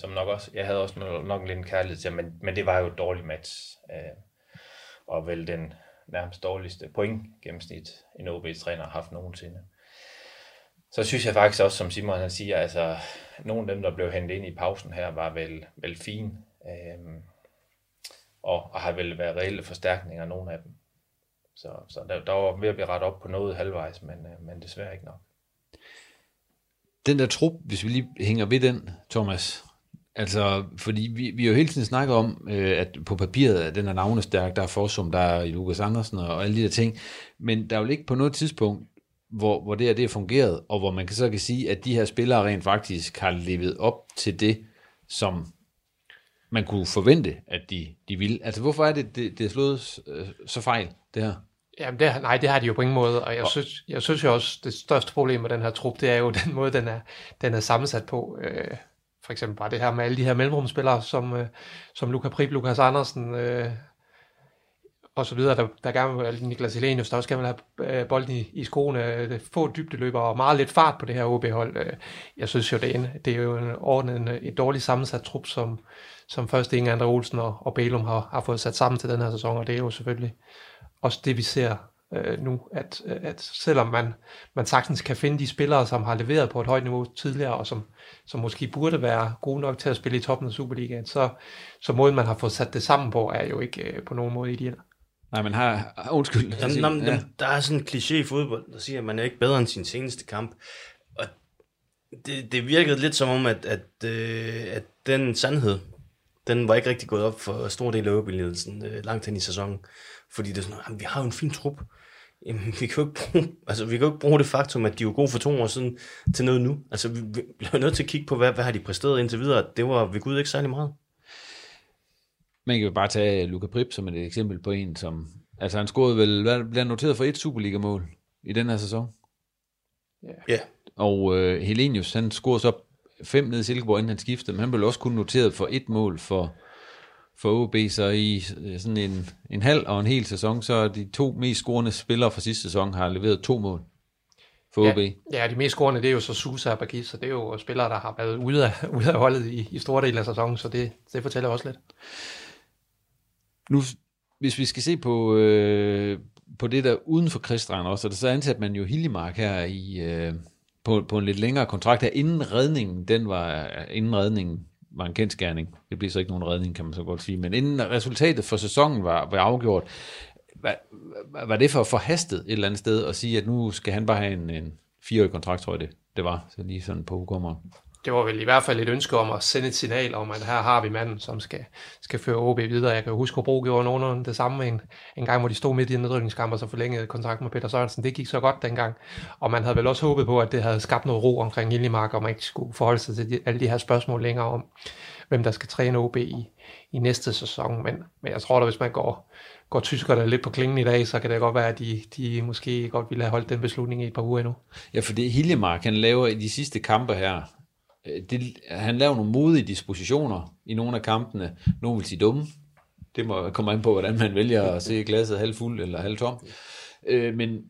som nok også, jeg havde også nok en lille kærlighed til, men det var jo et dårligt match, og vel den nærmest dårligste point gennemsnit en OB-træner har haft nogensinde. Så synes jeg faktisk også, som Simon han siger, altså nogle af dem, der blev hentet ind i pausen her, var vel fine, og har vel været reelle forstærkninger, nogle af dem. Så der var ved at blive ret op på noget halvvejs, men desværre ikke nok. Den der trup, hvis vi lige hænger ved den, Thomas, altså, fordi vi jo hele tiden snakker om, at på papiret, den er navnestærk, der er Fossum, der er Lukas Andersen og alle de der ting, men der er jo ikke på noget tidspunkt, hvor det her det er fungeret, og hvor man så kan sige, at de her spillere rent faktisk har levet op til det, som man kunne forvente, at de ville. Altså, hvorfor er det er slået så fejl, det her? Jamen, det har de jo på ingen måde, og jeg synes jo også, det største problem med den her trup, det er jo den måde, den er sammensat på. For eksempel bare det her med alle de her mellemrumspillere, som Luka Prip, Lukas Andersen og så videre, der gerne vil have Niklas Helenius, der også gerne vil have bolden i skoene, få dybdeløber og meget lidt fart på det her OB-hold. Jeg synes jo, det er jo en ordentlig, et dårligt sammensat trup, som først Inge Andre Olsen og Bælum har fået sat sammen til den her sæson, og det er jo selvfølgelig også det, vi ser nu, at selvom man sagtens kan finde de spillere, som har leveret på et højt niveau tidligere, og som måske burde være gode nok til at spille i toppen af Superligaen, så måden, man har fået sat det sammen på, er jo ikke på nogen måde ideel. Nej, man har... Undskyld. Der er sådan en kliché i fodbold, der siger, at man er ikke bedre end sin seneste kamp. Og det virkede lidt som om, at den sandhed, den var ikke rigtig gået op for stor del af AaB-ledelsen langt hen i sæsonen. Fordi det er sådan, at vi har jo en fin trup. Jamen, vi kan jo ikke bruge det faktum, at de var gode for 2 år siden til noget nu. Altså, vi bliver nødt til at kigge på, hvad har de præsteret indtil videre. Det var ved Gud ikke særlig meget. Man kan jo bare tage Luka Prip som et eksempel på en, som... Altså, han scorede vel... Bliver noteret for 1 Superliga-mål i den her sæson? Ja. Yeah. Og Helenius, han scorede så 5 ned i Silkeborg, inden han skiftede, men han blev også kun noteret for 1 mål for AaB, så i sådan en halv og en hel sæson, så de 2 mest scorende spillere fra sidste sæson har leveret 2 mål for AaB. Ja, de mest scorende, det er jo så Sousa og Bakis, så det er jo spillere, der har været ude af holdet i store del af sæsonen, så det fortæller også lidt. Nu, hvis vi skal se på det der uden for krigsdragen også, så ansatte man jo Hiljemark her i... På en lidt længere kontrakt her, inden redningen var en kendsgerning. Det blev så ikke nogen redning, kan man så godt sige, men inden resultatet for sæsonen var afgjort, Var det for forhastet et eller andet sted at sige, at nu skal han bare have en 4-årig kontrakt, tror jeg det var, så lige sådan på kommer. Det var vel i hvert fald et ønske om at sende et signal om, at her har vi manden, som skal føre AaB videre. Jeg kan huske, at Hobro gjorde nogenlunde det samme en gang, hvor de stod midt i en nedrykningskamp, og så forlængede kontrakten med Peter Sørensen. Det gik så godt dengang, og man havde vel også håbet på, at det havde skabt noget ro omkring Hiljemark, og man ikke skulle forholde sig til alle de her spørgsmål længere om, hvem der skal træne AaB i næste sæson. Men jeg tror da, hvis man går tyskerne lidt på klingen i dag, så kan det godt være, at de måske godt ville have holdt den beslutning i et par uger endnu. Ja, for det Hiljemark, han laver i de sidste kampe her, han laver nogle modige dispositioner i nogle af kampene. Nogle vil sige dumme. Det må komme an på, hvordan man vælger at se glasset halvfuldt eller halvtomt. Men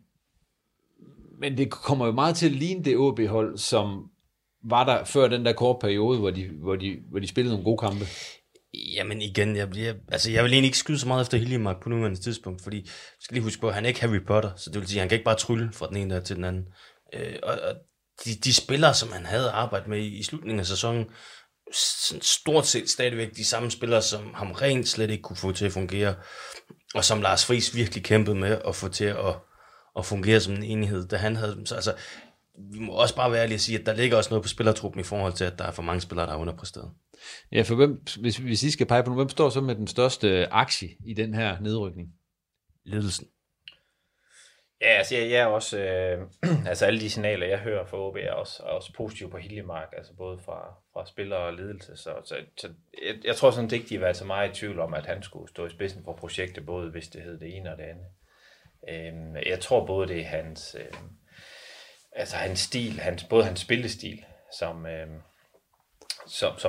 det kommer jo meget til at ligne det AaB-hold, som var der før den der korte periode, hvor de spillede nogle gode kampe. Jamen igen, jeg vil egentlig ikke skyde så meget efter Hiljemark på nuværende tidspunkt, fordi jeg skal lige huske på, at han er ikke Harry Potter, så det vil sige, at han kan ikke bare trylle fra den ene der til den anden. Og de spillere, som han havde arbejdet med i slutningen af sæsonen, stort set stadigvæk de samme spillere, som ham rent slet ikke kunne få til at fungere, og som Lars Friis virkelig kæmpede med at få til at fungere som en enhed, da han havde dem. Så altså, vi må også bare være ærlige og sige, at der ligger også noget på spillertruppen i forhold til, at der er for mange spillere, der er underpræsteret. Ja, for hvis I skal pege på nogen, hvem står så med den største aktie i den her nedrykning? Ledelsen. Ja, altså jeg er også, altså alle de signaler, jeg hører fra AaB, er også positive på Hiljemark, altså både fra spillere og ledelse. Så jeg tror sådan ikke, de var altså meget i tvivl om, at han skulle stå i spidsen for projektet, både hvis det hed det ene og det andet. Jeg tror både det er hans, altså hans stil, både hans spillestil, som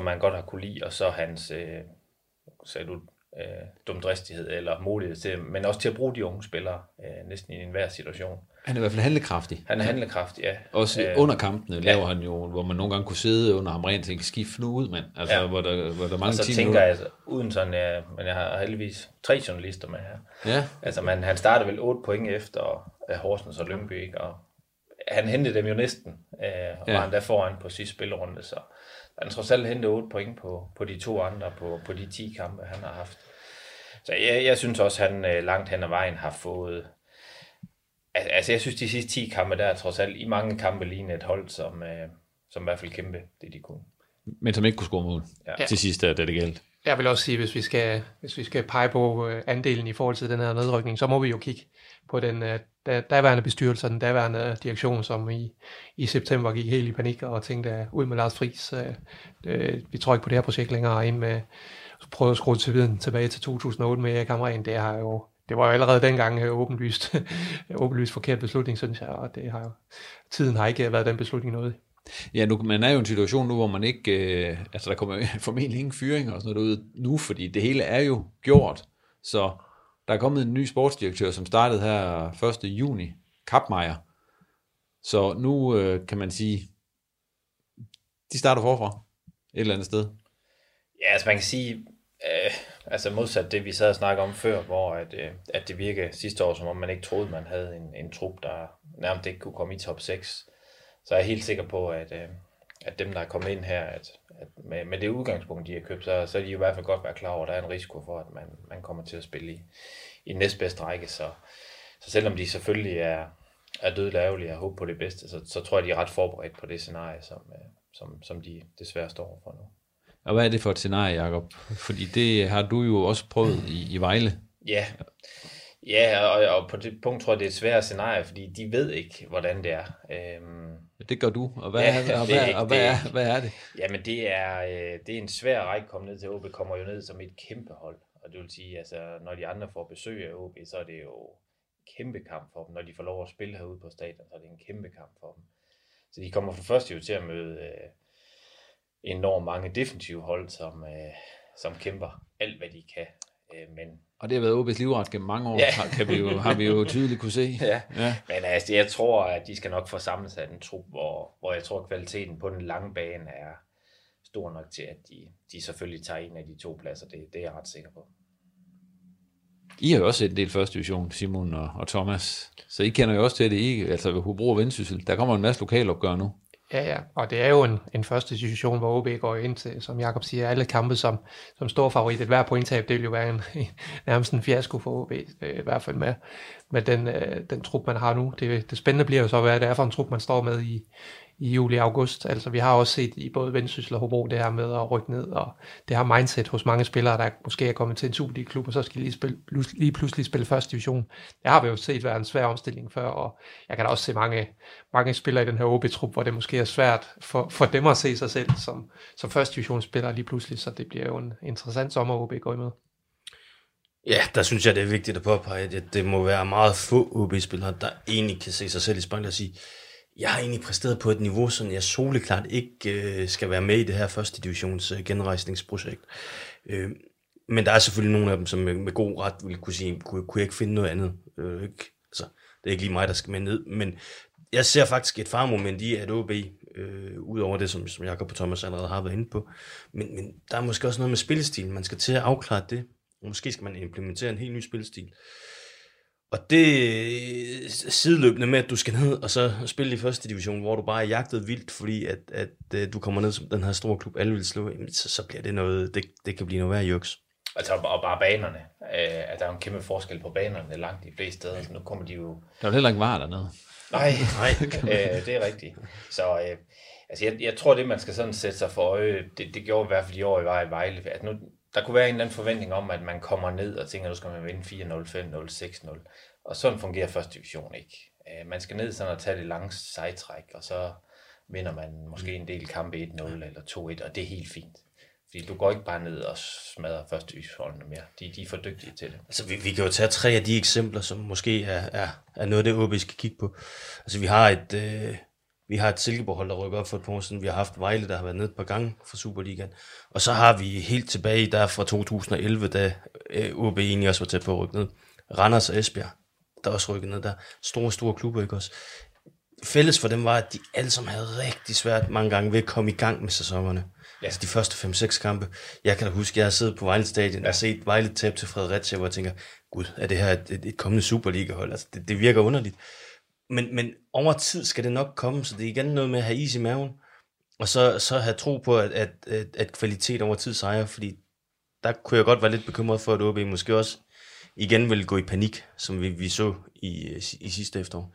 man godt har kunne lide, og så hans dumdristighed eller modighed til, men også til at bruge de unge spillere næsten i enhver situation. Han er i hvert fald handlekraftig. Han er handlekraftig, ja. Også under kampene laver han jo, hvor man nogle gange kunne sidde under ham rent og tænke, skift nu ud, mand. Altså, ja. hvor der mange timer. Så tænker jeg, altså, uden sådan, men jeg har heldigvis 3 journalister med her. Ja. Altså, han startede vel 8 point efter Horsens og Lyngby, ikke? Og han hentede dem jo næsten, og var han der foran på sidste spillerunde, så han trods alt hentede 8 point på de 2 andre, på de 10 kampe, han har haft. Så jeg synes også, at han langt hen ad vejen har fået... Altså, jeg synes, de sidste 10 kampe, der er trods alt i mange kampe lignende et hold, som i hvert fald kæmpe det, de kunne. Men som ikke kunne score mål til sidst, da det galt. Jeg vil også sige, hvis vi skal pege på andelen i forhold til den her nedrykning, så må vi jo kigge på den daværende bestyrelse og den daværende direktion, som i september gik helt i panik og tænkte, ud med Lars Friis, vi tror ikke på det her projekt længere, ind med prøve at skrue til viden tilbage til 2008 med Erik Hamren. Det var jo allerede dengang åbenlyst forkert beslutning, synes jeg, og tiden har ikke været den beslutning noget. Ja, nu, man er jo en situation nu, hvor man ikke, altså der kommer formentlig ingen fyringer og sådan noget ud nu, fordi det hele er jo gjort, så der er kommet en ny sportsdirektør, som startede her 1. juni, Kapmeier, så nu kan man sige, de starter forfra et eller andet sted. Ja, altså man kan sige, altså modsat det, vi sad og snakkede om før, hvor at det virkede sidste år, som om man ikke troede, man havde en trup, der nærmest ikke kunne komme i top 6, så jeg er helt sikker på, at dem, der er kommet ind her, at med det udgangspunkt, de har købt, så er de i hvert fald godt være klar over, at der er en risiko for, at man kommer til at spille i næstbedste række. Så selvom de selvfølgelig er dødlærgerlige og håber på det bedste, så tror jeg, de er ret forberedt på det scenarie, som de desværre står overfor nu. Og hvad er det for et scenarie, Jakob? Fordi det har du jo også prøvet i Vejle. Ja, og på det punkt tror jeg, det er et svært scenarie, fordi de ved ikke, hvordan det er. Det gør du, og hvad er det? Jamen det er en svær række at komme ned til. AaB kommer jo ned som et kæmpe hold, og det vil sige, altså når de andre får besøg af AaB, så er det jo en kæmpe kamp for dem. Når de får lov at spille herude på stadion, så er det en kæmpe kamp for dem. Så de kommer for det første jo til at møde enormt mange defensive hold, som kæmper alt, hvad de kan. Men og det har været AaB's livret gennem mange år, har vi jo tydeligt kunne se. Ja. Men altså, jeg tror, at de skal nok få samlet sig af en trup, hvor jeg tror, at kvaliteten på den lange bane er stor nok til, at de selvfølgelig tager en af de 2 pladser. Det er jeg ret sikker på. I har jo også set en del første division, Simon og Thomas. Så I kender jo også til det, I, altså Hobro og Vendsyssel. Der kommer en masse lokalopgør nu. Ja, og det er jo en første situation, hvor AaB går ind til, som Jakob siger, alle kampe som stor favorit. Et hver pointtab, det vil jo være nærmest en fiasko for AaB, i hvert fald med den trup, man har nu. Det spændende bliver jo så, hvad det er for en trup, man står med i juli og august. Altså, vi har også set i både Vendsyssel og Hobro det her med at rykke ned, og det her mindset hos mange spillere, der måske er kommet til en Superligaklub, og så skal de lige pludselig spille første division. Det har vi jo set været en svær omstilling før, og jeg kan da også se mange spillere i den her OB-trup, hvor det måske er svært for dem at se sig selv som første divisionsspillere lige pludselig, så det bliver jo en interessant sommer, OB går imod. Ja, der synes jeg, det er vigtigt at påpege, at det må være meget få OB-spillere, der egentlig kan se sig selv i spejlet og sige, jeg har egentlig præsteret på et niveau, som jeg soleklart ikke skal være med i det her første divisions genrejsningsprojekt. Men der er selvfølgelig nogle af dem, som med god ret ville kunne sige, kunne jeg ikke finde noget andet? Altså, det er ikke lige mig, der skal med ned. Men jeg ser faktisk et faremoment i, at AaB, ud over det, som Jakob og Thomas allerede har været inde på, men der er måske også noget med spillestilen. Man skal til at afklare det. Måske skal man implementere en helt ny spillestil. Og det sideløbende med, at du skal ned og så spille i første division, hvor du bare er jagtet vildt, fordi at du kommer ned som den her store klub, alle vil slå, jamen, så bliver det noget, det kan blive noget værre juks. Altså, og bare banerne. At der er en kæmpe forskel på banerne langt de fleste steder. Altså, nu kommer de jo... Der er jo heller ikke var dernede. Nej, det er rigtigt. Så altså, jeg tror, det man skal sådan sætte sig for øje, det gjorde i hvert fald i år, jeg var i Vejle, at nu... Der kunne være en eller anden forventning om, at man kommer ned og tænker, at nu skal man vinde 4-0, 5-0, 6-0. Og sådan fungerer første division ikke. Man skal ned sådan og tage det lange sejtræk, og så vinder man måske en del kampe 1-0 eller 2-1, og det er helt fint. Fordi du går ikke bare ned og smadrer første divisionsholdene mere. De er for dygtige til det. Altså, vi kan jo tage 3 af de eksempler, som måske er noget, det AaB skal kigge på. Altså, vi har et Silkeborg-hold, der rykker op for et par år siden. Vi har haft Vejle, der har været nede et par gange fra Superligaen. Og så har vi helt tilbage der fra 2011, da AaB egentlig også var tæt på at rykke ned. Randers og Esbjerg, der også rykkede ned der. Store klubber, ikke også? Fælles for dem var, at de alle sammen havde rigtig svært mange gange ved at komme i gang med sæsonerne. Ja. Altså de første 5-6 kampe. Jeg kan da huske, jeg har siddet på Vejle Stadion og set Vejle tabe til Fredericia, hvor jeg tænker, gud, er det her et kommende Superliga-hold? Altså det virker underligt. Men over tid skal det nok komme, så det er igen noget med at have is i maven, og så have tro på, at kvalitet over tid sejrer, fordi der kunne jeg godt være lidt bekymret for, at AaB måske også igen ville gå i panik, som vi så i sidste efterår.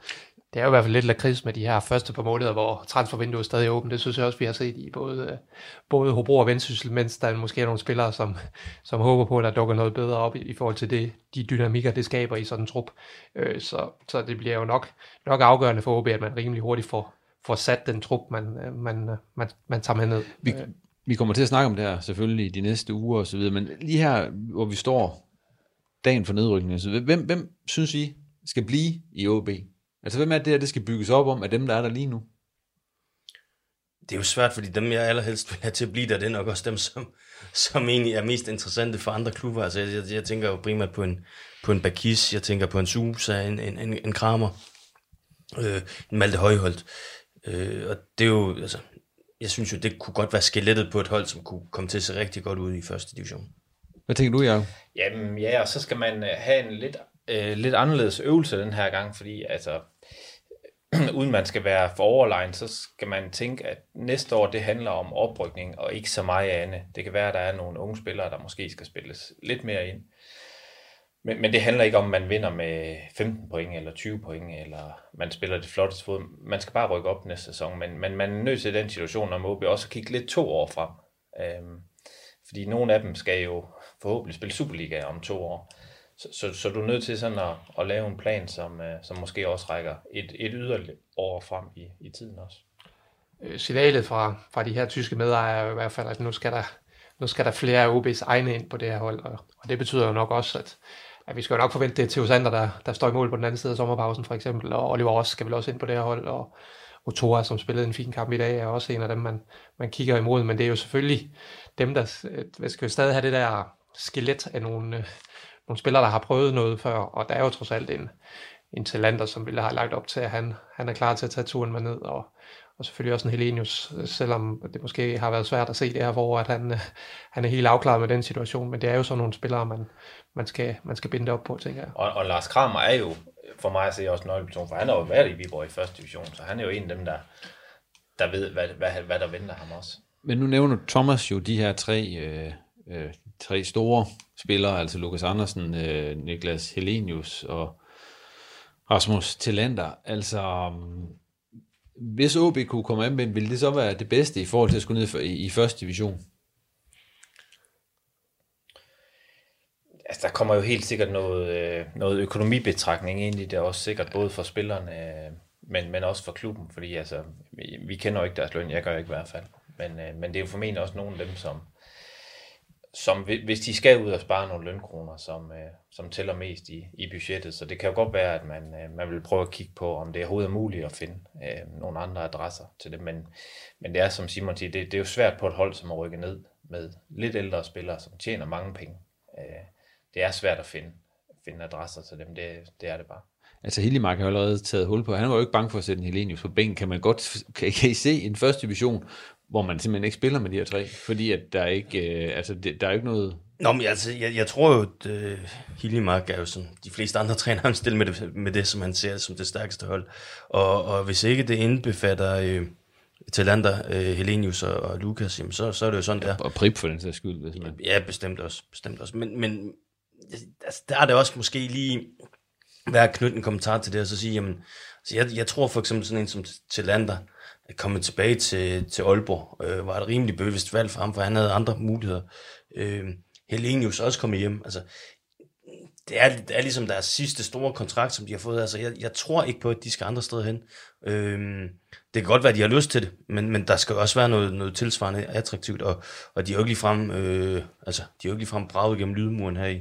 Det er jo i hvert fald lidt lakrids med de her første par måneder, hvor transfervinduet er stadig åbent. Det synes jeg også, vi har set i både Hobro og Vendsyssel, mens der måske er nogle spillere, som håber på, at der dukker noget bedre op i forhold til de dynamikker, det skaber i sådan en trup. Så det bliver jo nok afgørende for AaB, at man rimelig hurtigt får sat den trup, man tager med ned. Vi kommer til at snakke om det her selvfølgelig i de næste uger osv., men lige her, hvor vi står dagen for nedrykningen, så hvem synes I skal blive i AaB? Altså, hvem er det her, det skal bygges op om af dem, der er der lige nu? Det er jo svært, fordi dem, jeg allerhelst vil have til at blive der, det er nok også dem, som egentlig er mest interessante for andre klubber. Altså, jeg tænker jo primært på en Bakis, jeg tænker på en Sousa, en Kramer, en Malte Højlund. Og det er jo, altså, jeg synes jo, det kunne godt være skelettet på et hold, som kunne komme til at se rigtig godt ud i første division. Hvad tænker du, Jacob? Jamen, ja, og så skal man have en lidt anderledes øvelse den her gang, fordi altså, uden man skal være for overlegen, så skal man tænke, at næste år det handler om oprykning, og ikke så meget andet. Det kan være, at der er nogle unge spillere, der måske skal spilles lidt mere ind. Men det handler ikke om, at man vinder med 15 point eller 20 point, eller man spiller det flotteste fod. Man skal bare rykke op næste sæson, men man er nødt til den situation, og AaB også kigge lidt 2 år frem. Fordi nogle af dem skal jo forhåbentlig spille Superliga om 2 år. Så du er nødt til sådan at lave en plan, som måske også rækker et yderligere år frem i tiden også. Signalet fra de her tyske medejere er i hvert fald, at nu skal der flere af AaB's egne ind på det her hold, og det betyder jo nok også, at vi skal jo nok forvente det til Thelander, der står i mål på den anden side af sommerpausen for eksempel, og Oliver også skal vel også ind på det her hold, og Otura, som spillede en fin kamp i dag, er også en af dem, man kigger imod, men det er jo selvfølgelig dem, der skal jo stadig have det der skelet af nogle spillere, der har prøvet noget før, og der er jo trods alt en Thelander, som ville have lagt op til, at han er klar til at tage turen med ned, og selvfølgelig også en Helenius, selvom det måske har været svært at se det her forår, at han er helt afklaret med den situation, men det er jo sådan nogle spillere, man skal binde op på, tænker jeg. Og Lars Kramer er jo, for mig at se, også nøgleperson, for han har jo været i Viborg i første division, så han er jo en af dem, der der ved, hvad der venter ham også. Men nu nævner Thomas jo de her tre store spillere, altså Lukas Andersen, Niklas Helenius og Rasmus Thelander. Altså, hvis AaB kunne komme an med, ville det så være det bedste i forhold til at skulle ned i første division? Altså, der kommer jo helt sikkert noget økonomibetragtning ind i det, også sikkert både for spillerne, men også for klubben, fordi altså, vi kender jo ikke deres løn, jeg gør ikke i hvert fald. Men det er jo formentlig også nogle af dem, som hvis de skal ud og spare nogle lønkroner, som tæller mest i budgettet. Så det kan jo godt være, at man vil prøve at kigge på, om det overhovedet er muligt at finde nogle andre adresser til det. Men det er, som Simon siger, det er jo svært på et hold, som er rykket ned med lidt ældre spillere, som tjener mange penge. Det er svært at finde adresser til dem, det er det bare. Altså Hiljemark har allerede taget hul på. Han var jo ikke bange for at sætte en Helenius på bænken. Kan I se en første division, hvor man simpelthen ikke spiller med de her tre, fordi at der ikke, der er ikke noget. Nå, men altså, jeg tror jo, at Hiljemark er jo sådan, de fleste andre trænere er stillet med det, som han ser som det stærkeste hold. Og hvis ikke det indbefatter Thelander, Helenius og Lukas, jamen, så er det jo sådan der. Og Prip for den sags skyld, hvis man. Ja, bestemt også. Men altså, der er det også måske lige være at knytte en kommentar til det, og så sige, jamen, så jeg tror for eksempel sådan en som Thelander, at komme tilbage til Aalborg, var et rimelig bevidst valg for ham, for han havde andre muligheder. Helenius også kommet hjem. Altså, det er ligesom deres sidste store kontrakt, som de har fået. Altså, jeg tror ikke på, at de skal andre steder hen. Det kan godt være, at de har lyst til det, men der skal også være noget tilsvarende attraktivt, og de er jo ikke ligefrem braget gennem lydmuren her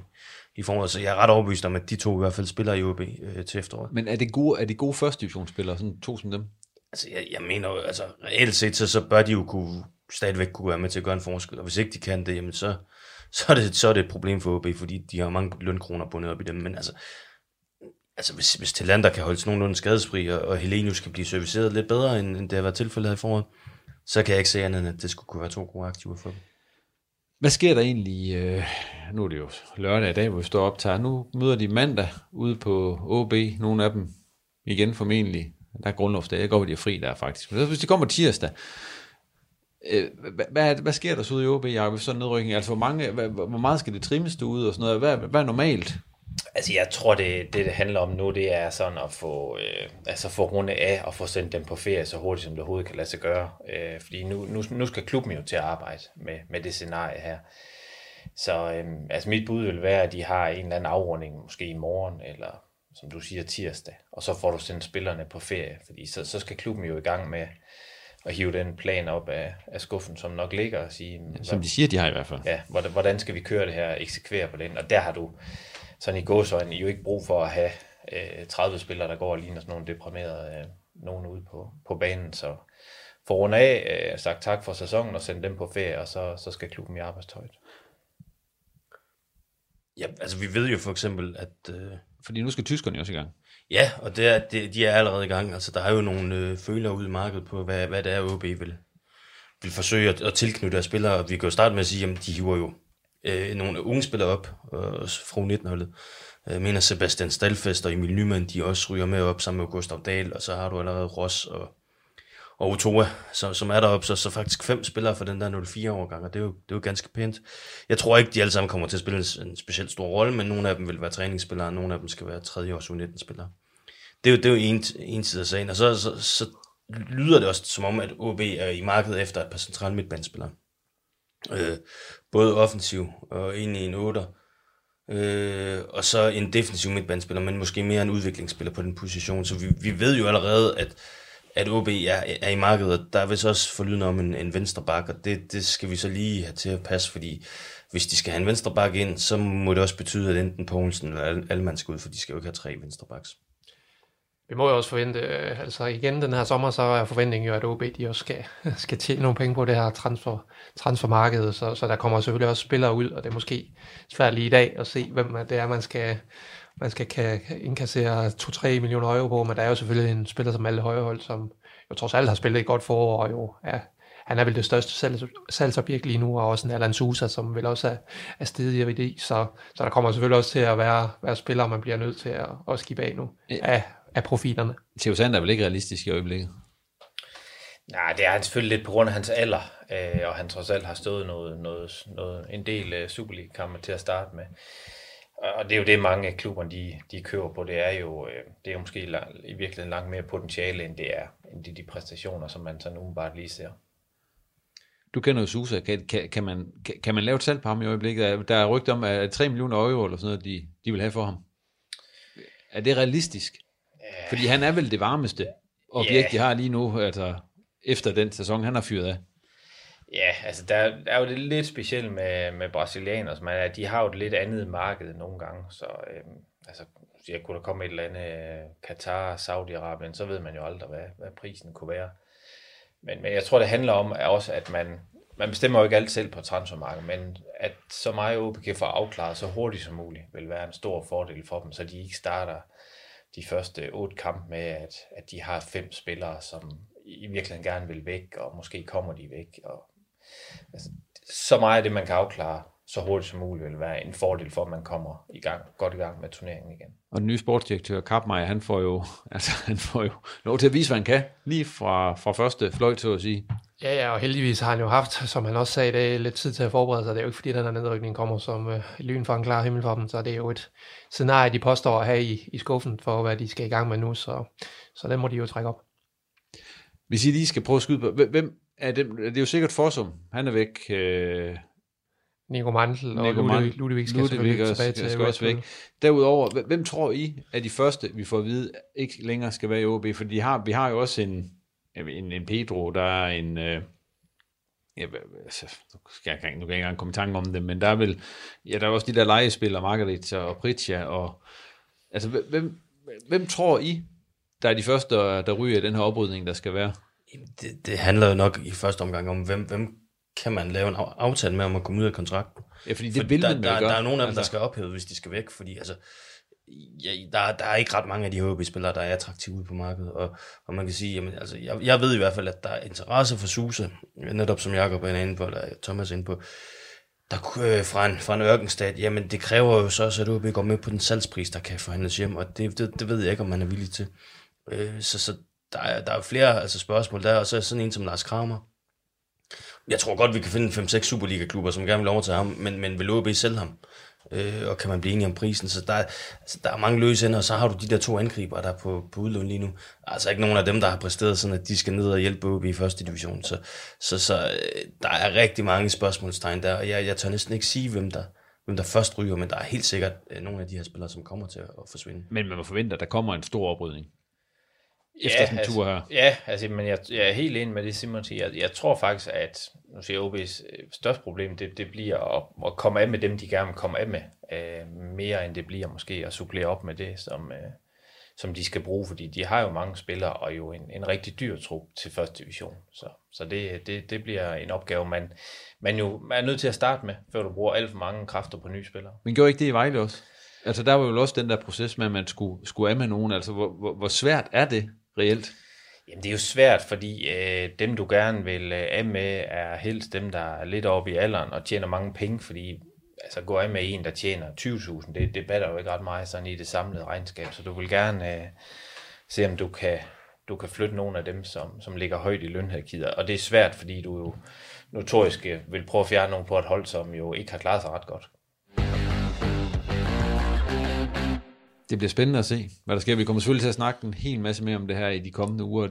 i formålet, så jeg er ret overbevist om, at de to i hvert fald spiller i AaB til efteråret. Men er det gode første divisionsspillere, sådan to som dem? Altså, jeg mener jo, altså reelt set, så bør de jo stadigvæk kunne være med til at gøre en forskel, og hvis ikke de kan det, jamen så er det et problem for AaB, fordi de har mange lønkroner bundet op i dem, men altså hvis Thelander kan holde nogenlunde skadesfri, og Helenius kan blive serviceret lidt bedre, end det har været tilfældet her i foråret, så kan jeg ikke se andet, end at det skulle kunne være to gode aktiver for dem. Hvad sker der egentlig, nu er det jo lørdag i dag, hvor vi står og optager, nu møder de mandag ude på AaB, nogle af dem igen formentlig, der er grundlovsdag, jeg går ved de er fri der faktisk, men hvis de kommer tirsdag, hvad sker der så ude i AaB, Jakob, sådan en nedrykning, altså hvor meget skal det trimmes derude og sådan noget, hvad er normalt? Altså jeg tror det handler om nu, det er sådan at få runde af og få sendt dem på ferie så hurtigt som det overhovedet kan lade sig gøre, fordi nu skal klubben jo til at arbejde med det scenarie her. Så mit bud vil være, at de har en eller anden afrunding måske i morgen eller som du siger tirsdag, og så får du sendt spillerne på ferie, fordi så skal klubben jo i gang med at hive den plan op af skuffen, som nok ligger og sige, som de siger de har i hvert fald. Ja, hvordan skal vi køre det her, eksekvere på den, og der har du sådan i gåsøjne, I jo ikke brug for at have 30 spillere, der går og ligner sådan nogle deprimerede nogen ude på banen. Så for rundt af, sagt tak for sæsonen og sende dem på ferie, og så skal klubben i arbejdstøjet. Ja, altså vi ved jo for eksempel, at fordi nu skal tyskerne også i gang. Ja, og de er allerede i gang. Altså der er jo nogle følere ude i markedet på, hvad det er, AaB vil forsøge at tilknytte af spillere. Og vi kan jo starte med at sige, at de hiver jo nogle unge spillere op fra 19-holdet. Jeg mener Sebastian Stalfest og Emil Nyman, de også ryger med op sammen med Gustav Dahl, og så har du allerede Ross og Otura, som er deroppe, så faktisk 5 spillere for den der 04-årgang, og det er jo ganske pænt. Jeg tror ikke, de alle sammen kommer til at spille en specielt stor rolle, men nogle af dem vil være træningsspillere, og nogle af dem skal være 3. års U19-spillere. Det er jo en side af sagen, og så lyder det også som om, at AaB er i markedet efter et par centrale midtbanespillere. Både offensiv og egentlig en 8'er, og så en defensiv midtbanespiller, men måske mere en udviklingsspiller på den position. Så vi ved jo allerede, at AaB er i markedet, og der er vist også forlydende om en venstreback, og det skal vi så lige have til at passe, fordi hvis de skal have en venstreback ind, så må det også betyde, at enten Poulsen eller Ahlmann skal ud, for de skal jo ikke have 3 venstrebacks. Vi må jo også forvente, altså igen den her sommer, så er forventningen jo, at AaB de også skal tjene nogle penge på det her transfermarked, så der kommer selvfølgelig også spillere ud, og det er måske svært lige i dag at se, hvem det er, man skal kan indkassere 2-3 millioner euro på, men der er jo selvfølgelig en spiller som Malte Højlund, som jo trods alt har spillet et godt forår, og jo han er vel det største salgsobjekt lige nu, og også en Sousa, som vel også er stedet i RVD, så der kommer selvfølgelig også til at være spillere, man bliver nødt til at skibe af nu af profilerne. Theo Sander er vel ikke realistisk i øjeblikket? Nej, det er han selvfølgelig lidt på grund af hans alder, og han trods alt har stået en del Superliga-kampe til at starte med. Og det er jo det, mange af klubberne de køber på. Det er jo måske i virkeligheden langt mere potentiale, end det er de præstationer, som man så nu bare lige ser. Du kender jo Sousa. Kan man lave et salg på ham i øjeblikket? Der er rygter om, at 3 millioner euro eller sådan noget, de vil have for ham. Er det realistisk? Fordi han er vel det varmeste objekt, de har lige nu, altså efter den sæson, han har fyret af. Ja, altså der er jo det lidt specielt med brasilianere, som er, de har jo et lidt andet marked nogle gange, så kunne der komme et eller andet Katar, Saudi-Arabien, så ved man jo aldrig, hvad prisen kunne være. Men jeg tror, det handler om også, at man bestemmer jo ikke alt selv på transfermarkedet, men at så meget AaB kan få afklaret så hurtigt som muligt, vil være en stor fordel for dem, så de ikke starter de første 8 kampe med, at de har 5 spillere, som i virkeligheden gerne vil væk, og måske kommer de væk. Og så meget af det, man kan afklare så hurtigt som muligt, vil være en fordel for, at man kommer godt i gang med turneringen igen. Og den nye sportsdirektør, Kapmeier, han får jo lov til at vise, hvad han kan, lige fra første fløjt, så at sige. Ja, og heldigvis har han jo haft, som han også sagde i dag, lidt tid til at forberede sig. Det er jo ikke, fordi den her nedrykning kommer som lyn fra en klar himmel for dem, så det er jo et scenarie, de påstår at have i skuffen for, hvad de skal i gang med nu, så den må de jo trække op. Hvis I lige skal prøve at skyde på, hvem er dem? Det er jo sikkert Fossum, han er væk. Nico Mantel og Ludvig skal tilbage til også væk. Derudover, hvem tror I er de første, vi får at vide, ikke længere skal være i AaB? For vi har jo også en Pedro, der er en... nu kan jeg ikke engang komme i tanke om det, men der er vel... Ja, der er også de der legespillere, Margaret og Pritja og... Altså, hvem tror I, der er de første, der ryger i den her oprydning, der skal være? Det handler jo nok i første omgang om, hvem kan man lave en aftale med om at komme ud af kontrakten. Ja, fordi det der er nogen af dem, der skal ophæve, hvis de skal væk, fordi altså, ja, der er ikke ret mange af de HB-spillere, der er attraktive ude på markedet, og man kan sige, jamen, altså, jeg ved i hvert fald, at der er interesse for Sousa, netop som Jakob er inde på, eller Thomas er inde på, fra en ørkenstat, jamen det kræver jo så, at HB går med på den salgspris, der kan forhandles hjem, og det ved jeg ikke, om man er villig til. Så der er flere altså, spørgsmål der, og så er sådan en som Lars Kramer. Jeg tror godt, vi kan finde 5-6 Superliga-klubber, som gerne vil overtage ham, men vil AaB sælge ham? Og kan man blive enige om prisen? Så der er mange løse ender, og så har du de der 2 angriber, der er på udlån lige nu. Altså ikke nogen af dem, der har præsteret sådan, at de skal ned og hjælpe AaB i første division. Så der er rigtig mange spørgsmålstegn der, og jeg tør næsten ikke sige, hvem der først ryger, men der er helt sikkert nogle af de her spillere, som kommer til at forsvinde. Men man må forvente, at der kommer en stor oprydning. Efter sådan en tur her. Ja, altså, men jeg er helt enig med det, Simon siger. Jeg tror faktisk, at nu siger AaB's største problem, det bliver at komme af med dem, de gerne vil komme af med. Mere end det bliver måske at supplere op med det, som de skal bruge, fordi de har jo mange spillere og jo en rigtig dyr trup til første division. Så det bliver en opgave, man jo er nødt til at starte med, før du bruger alt for mange kræfter på nye spillere. Men gjorde ikke det i Vejle også? Altså der var jo også den der proces med, at man skulle af med nogen. Altså hvor svært er det? Reelt? Jamen det er jo svært, fordi dem du gerne vil af med, er helst dem, der er lidt oppe i alderen og tjener mange penge, fordi altså gå af med en, der tjener 20.000, det batter jo ikke ret meget sådan i det samlede regnskab, så du vil gerne se, om du kan flytte nogle af dem, som ligger højt i lønhierarkiet, og det er svært, fordi du jo notorisk vil prøve at fjerne nogen på et hold, som jo ikke har klaret sig ret godt. Det bliver spændende at se, hvad der sker. Vi kommer selvfølgelig til at snakke en hel masse mere om det her i de kommende uger.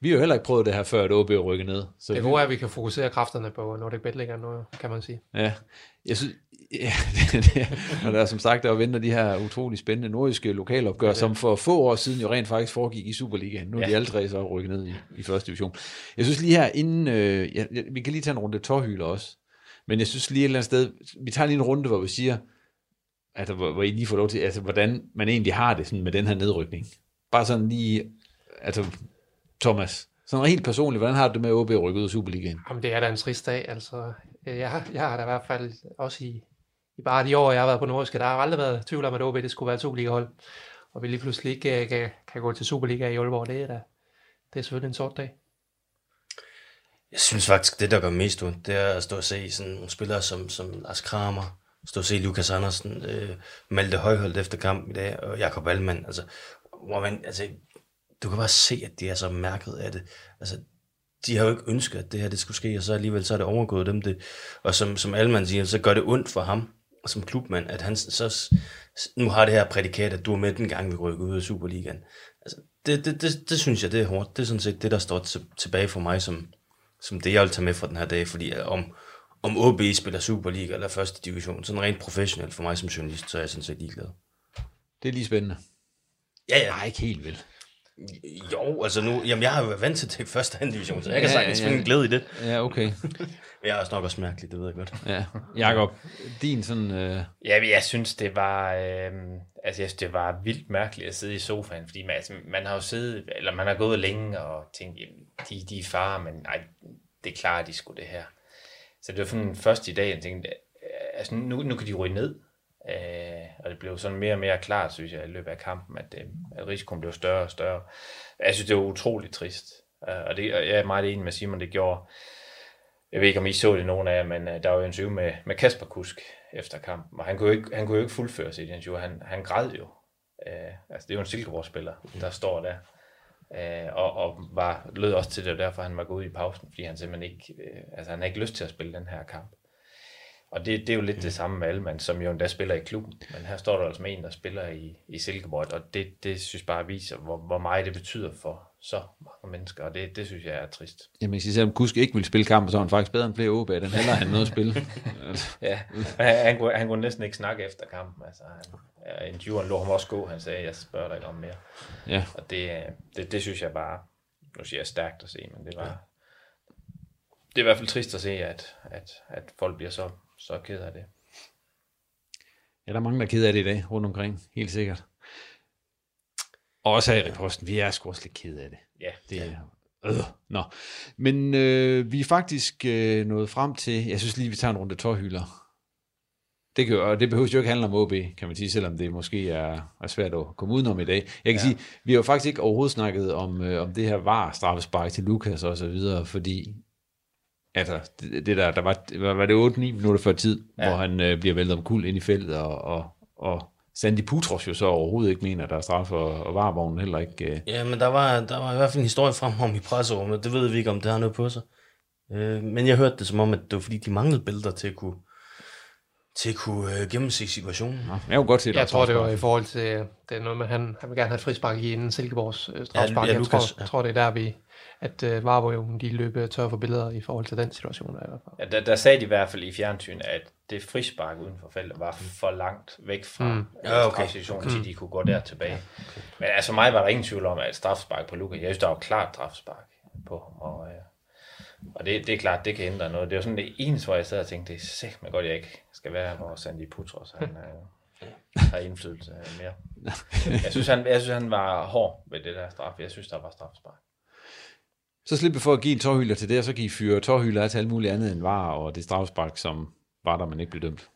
Vi har jo heller ikke prøvet det her før, at AaB er rykket ned. Så det er, at vi kan fokusere kræfterne på Nordic Bet-ligaen nu, kan man sige. Ja, jeg synes, ja, og der er som sagt, der venter de her utrolig spændende nordjyske lokalopgør, ja, som for få år siden jo rent faktisk foregik i Superligaen. Nu er de alle 3 så rykket ned i første division. Jeg synes lige her, inden, vi kan lige tage en runde tårhyler også, men jeg synes lige et eller andet sted, vi tager lige en runde, hvor vi siger, altså, hvor I lige får lov til, altså, hvordan man egentlig har det sådan med den her nedrykning. Bare sådan lige, altså, Thomas, sådan helt personligt, hvordan har du det med AaB rykket ud af Superligaen? Jamen, det er da en trist dag, altså. Jeg har da i hvert fald også i bare de år, jeg har været på Nordjyske, der har aldrig været tvivl om, at AaB det skulle være et Superliga-hold. Og vi lige pludselig ikke kan gå til Superliga i Aalborg, det er selvfølgelig en sort dag. Jeg synes faktisk, det der gør mest ondt, det er at stå og se sådan nogle spillere som Lars Kramer, stå og se Lukas Andersen, Malte Højlund efter kamp i dag, og Jakob Ahlmann, altså, hvor man, altså, Du kan bare se, at de er så mærket af det. Altså, de har jo ikke ønsket, at det her det skulle ske, og så alligevel så er det overgået dem det. Og som Ahlmann siger, så gør det ondt for ham, og som klubmand, at han så nu har det her prædikat, at du er med den gang, vi rykker ud af Superligaen. Altså, det synes jeg, det er hårdt. Det er sådan set det, der står tilbage for mig, som det, jeg vil tage med fra den her dag, fordi om AaB spiller Superliga eller første division, sådan rent professionelt for mig som journalist, så er jeg sådan set ligeglad. Det er lige spændende. Ja. Nej, ikke helt vel. Jo, altså nu, jamen jeg har jo været vant til at tage første anden division, så jeg kan sagtens finde en glæde i det. Ja, okay. Jeg er også nok også mærkelig, det ved jeg godt. Ja. Jakob, din sådan... Ja, jeg synes, det var... Altså, jeg synes, det var vildt mærkeligt at sidde i sofaen, fordi man har jo siddet, eller man har gået længe og tænkt, jamen, de er far, men nej, det klarer de sgu det her. Så det var sådan først i dag, jeg tænkte, altså nu kan de ryge ned. Og det blev sådan mere og mere klart, synes jeg, i løbet af kampen, at risikoen blev større og større. Jeg synes, det var utroligt trist. Og jeg er meget enig med Simon, det gjorde. Jeg ved ikke, om I så det, nogen af jer, men der var jo en interview med Kasper Kusk efter kampen, og han kunne jo ikke fuldføre sit interview. Han græd jo. Altså, det er jo en Silkeborg-spiller, der står der. Og lød også til det, og derfor han var gået i pausen, fordi han simpelthen ikke... altså, han havde ikke lyst til at spille den her kamp. Og det er jo lidt det samme med Ahlmann, som jo endda spiller i klubben. Men her står der altså med en, der spiller i Silkeborg, og det synes bare viser, hvor meget det betyder for så mange mennesker, og det synes jeg er trist. Jamen, selvom Kusk ikke ville spille kampen, så var han faktisk bedre end flere AaB, den heller han noget at spille. Ja, han kunne næsten ikke snakke efter kampen. Altså, intervieweren lå ham også gå, han sagde, jeg spørger dig ikke om mere. Ja. Og det synes jeg bare, nu siger jeg stærkt at se, men det var... Ja. Det er i hvert fald trist at se, at folk bliver så ked af det. Ja, der er mange, der er ked af det i dag rundt omkring, helt sikkert. Og også her i Ripodsten, vi er sgu også lidt ked af det. Ja. Det er Nå. Men vi er faktisk nået frem til, jeg synes lige, vi tager en runde tårhylder. Det kan, og det behøver jo ikke handle om AaB, kan man sige, selvom det måske er svært at komme udenom i dag. Jeg kan sige, vi har jo faktisk ikke overhovedet snakket om det her VAR straffespark til Lukas og så videre, fordi altså, der var det 8-9 minutter før tid, hvor han bliver væltet om kul ind i feltet, og Sandy Putros jo så overhovedet ikke mener, der er straf, og varevognen heller ikke... Ja, men der var i hvert fald en historie frem om i presserummet, det ved vi ikke, om det har noget på sig. Men jeg hørte det som om, at det var fordi, de manglede billeder til at kunne, gennemse situationen. Ja, jeg kunne godt se, jeg tror, det var i forhold til... Det er noget med, han vil gerne have et frispark i inden Silkeborgs strafspark. Ja, jeg tror, det er der, vi... at varevognen, de løb tør for billeder i forhold til den situation. Der, i hvert fald. Ja, der sagde de i hvert fald i fjernsyn, at det frispark uden for feltet var for langt væk fra situationen, til de kunne gå der tilbage. Ja, okay. Men altså mig var der ingen tvivl om, at strafspark på Lukas, jeg synes, der var klart strafspark på ham, og det er klart, det kan ændre noget. Det er jo sådan det eneste, hvor jeg sad og tænkte, det er sikkert, men godt, jeg ikke skal være her, hvor Sandy Putros, han har indflydelse mere. Jeg synes, han var hård ved det der straf. Jeg synes, der var strafspark. Så slipper for at give en tårhylder til det, og så kan I fyre tårhylder til alt muligt andet end varer, og det strafspark, som var der, man ikke blev dømt.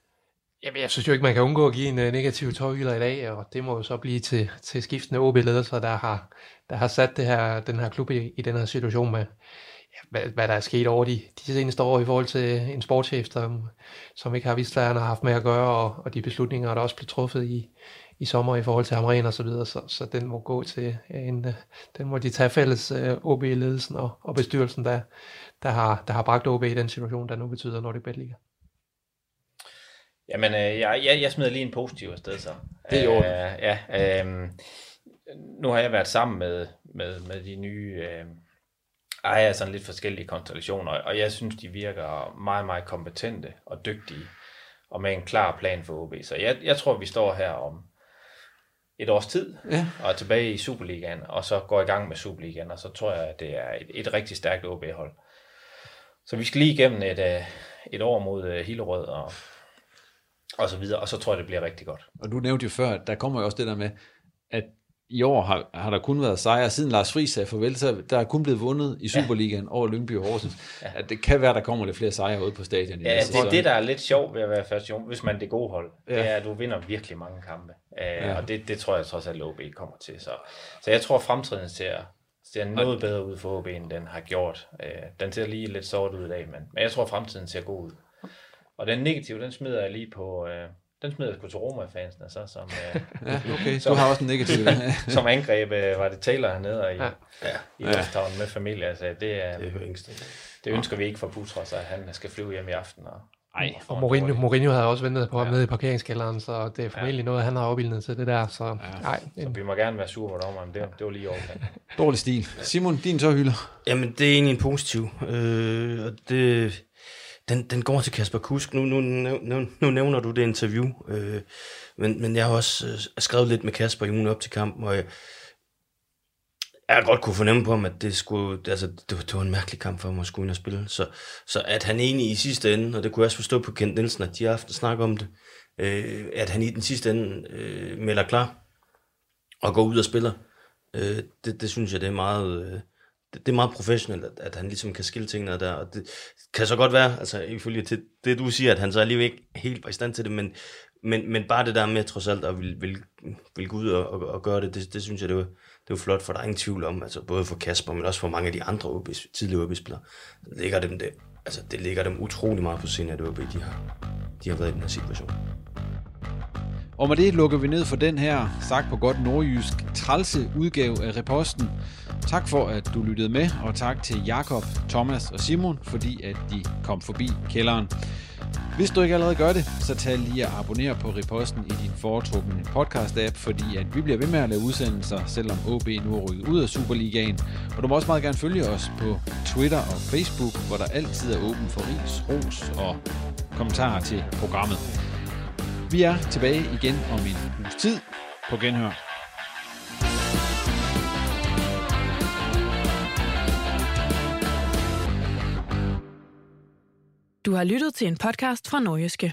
Jamen, jeg synes jo ikke, man kan undgå at give en negativ tårhylder i dag, og det må jo så blive til skiftende AaB-ledelser, der har sat den her klub i den her situation med, hvad der er sket over de seneste år i forhold til en sportschef, som ikke har vidst, hvad han har haft med at gøre, og de beslutninger, der også blev truffet i sommer i forhold til Hamren og så videre, så den må gå til den må de tage fælles AaB-ledelsen og bestyrelsen, der har bragt AaB i den situation, der nu betyder Nordic Bet-liga. Jamen, jeg smider lige en positiv afsted så. Det er i orden. Nu har jeg været sammen med de nye ejer sådan lidt forskellige konstellationer, og jeg synes, de virker meget, meget kompetente og dygtige, og med en klar plan for AaB. Så jeg tror, vi står her om et års tid, og er tilbage i Superligaen, og så går i gang med Superligaen, og så tror jeg, at det er et rigtig stærkt AaB-hold. Så vi skal lige igennem et år mod Hillerød og så videre, og så tror jeg, det bliver rigtig godt. Og du nævnte jo før, at der kommer jo også det der med, at i år har der kun været sejre, siden Lars Friis sagde farvel, så der er kun blevet vundet i Superligaen over Lyngby og Horsens. Ja. At det kan være, der kommer lidt flere sejre ude på stadion. Ja, det er det, der er lidt sjovt ved at være første division, hvis man er det gode hold. Ja. Det er, at du vinder virkelig mange kampe. Og det tror jeg trods alt, AaB kommer til. Så jeg tror, fremtiden ser noget bedre ud for AaB, end den har gjort. Den ser lige lidt sort ud i dag, men jeg tror, fremtiden ser god ud. Og den negative, den smider jeg lige på Den smed jeg sgu til Roma-fansen, altså, som, ja, okay. som, du har også en negativ. Som angreb var det Taylor hernede i Østavn med familie. Altså, det ønsker vi ikke for Butros, at han skal flyve hjem i aften. Og Mourinho havde også ventet på ham nede i parkeringskælderen, så det er formentlig noget, han har opildnet til det der. Så, så vi må gerne være sure på dommeren, det var lige overkant. Dårlig stil. Simon, din tørhylder? Jamen, det er egentlig en positiv. Og det... Den går til Kasper Kusk. Nu nævner du det interview, men jeg har også skrevet lidt med Kasper i ugen op til kampen, og jeg godt kunne fornemme på ham, at det var en mærkelig kamp for ham at skulle ind og spille. Så at han egentlig i sidste ende, og det kunne jeg også forstå på Kent Nielsen, at de har haft snak om det, at han i den sidste ende melder klar og går ud og spiller, det synes jeg, det er meget... Det er meget professionelt, at han ligesom kan skille tingene der, og det kan så godt være, altså ifølge til det, du siger, at han så alligevel ikke helt var i stand til det, men bare det der med trods alt at vil gå ud og gøre det synes jeg, det var flot, for der er ingen tvivl om, altså både for Kasper, men også for mange af de andre tidligere OB-spillere, det ligger dem utrolig meget på sinde, at OB, de har været i den her situation. Og med det lukker vi ned for den her, sagt på godt nordjysk, trælse udgave af Ripodsten. Tak for, at du lyttede med, og tak til Jakob, Thomas og Simon, fordi at de kom forbi kælderen. Hvis du ikke allerede gør det, så tag lige og abonner på Ripodsten i din foretrukne podcast-app, fordi at vi bliver ved med at lave udsendelser, selvom AaB nu er rykket ud af Superligaen. Og du må også meget gerne følge os på Twitter og Facebook, hvor der altid er åben for ris, ros og kommentarer til programmet. Vi er tilbage igen om en uges tid. På genhør. Du har lyttet til en podcast fra Nordjyske.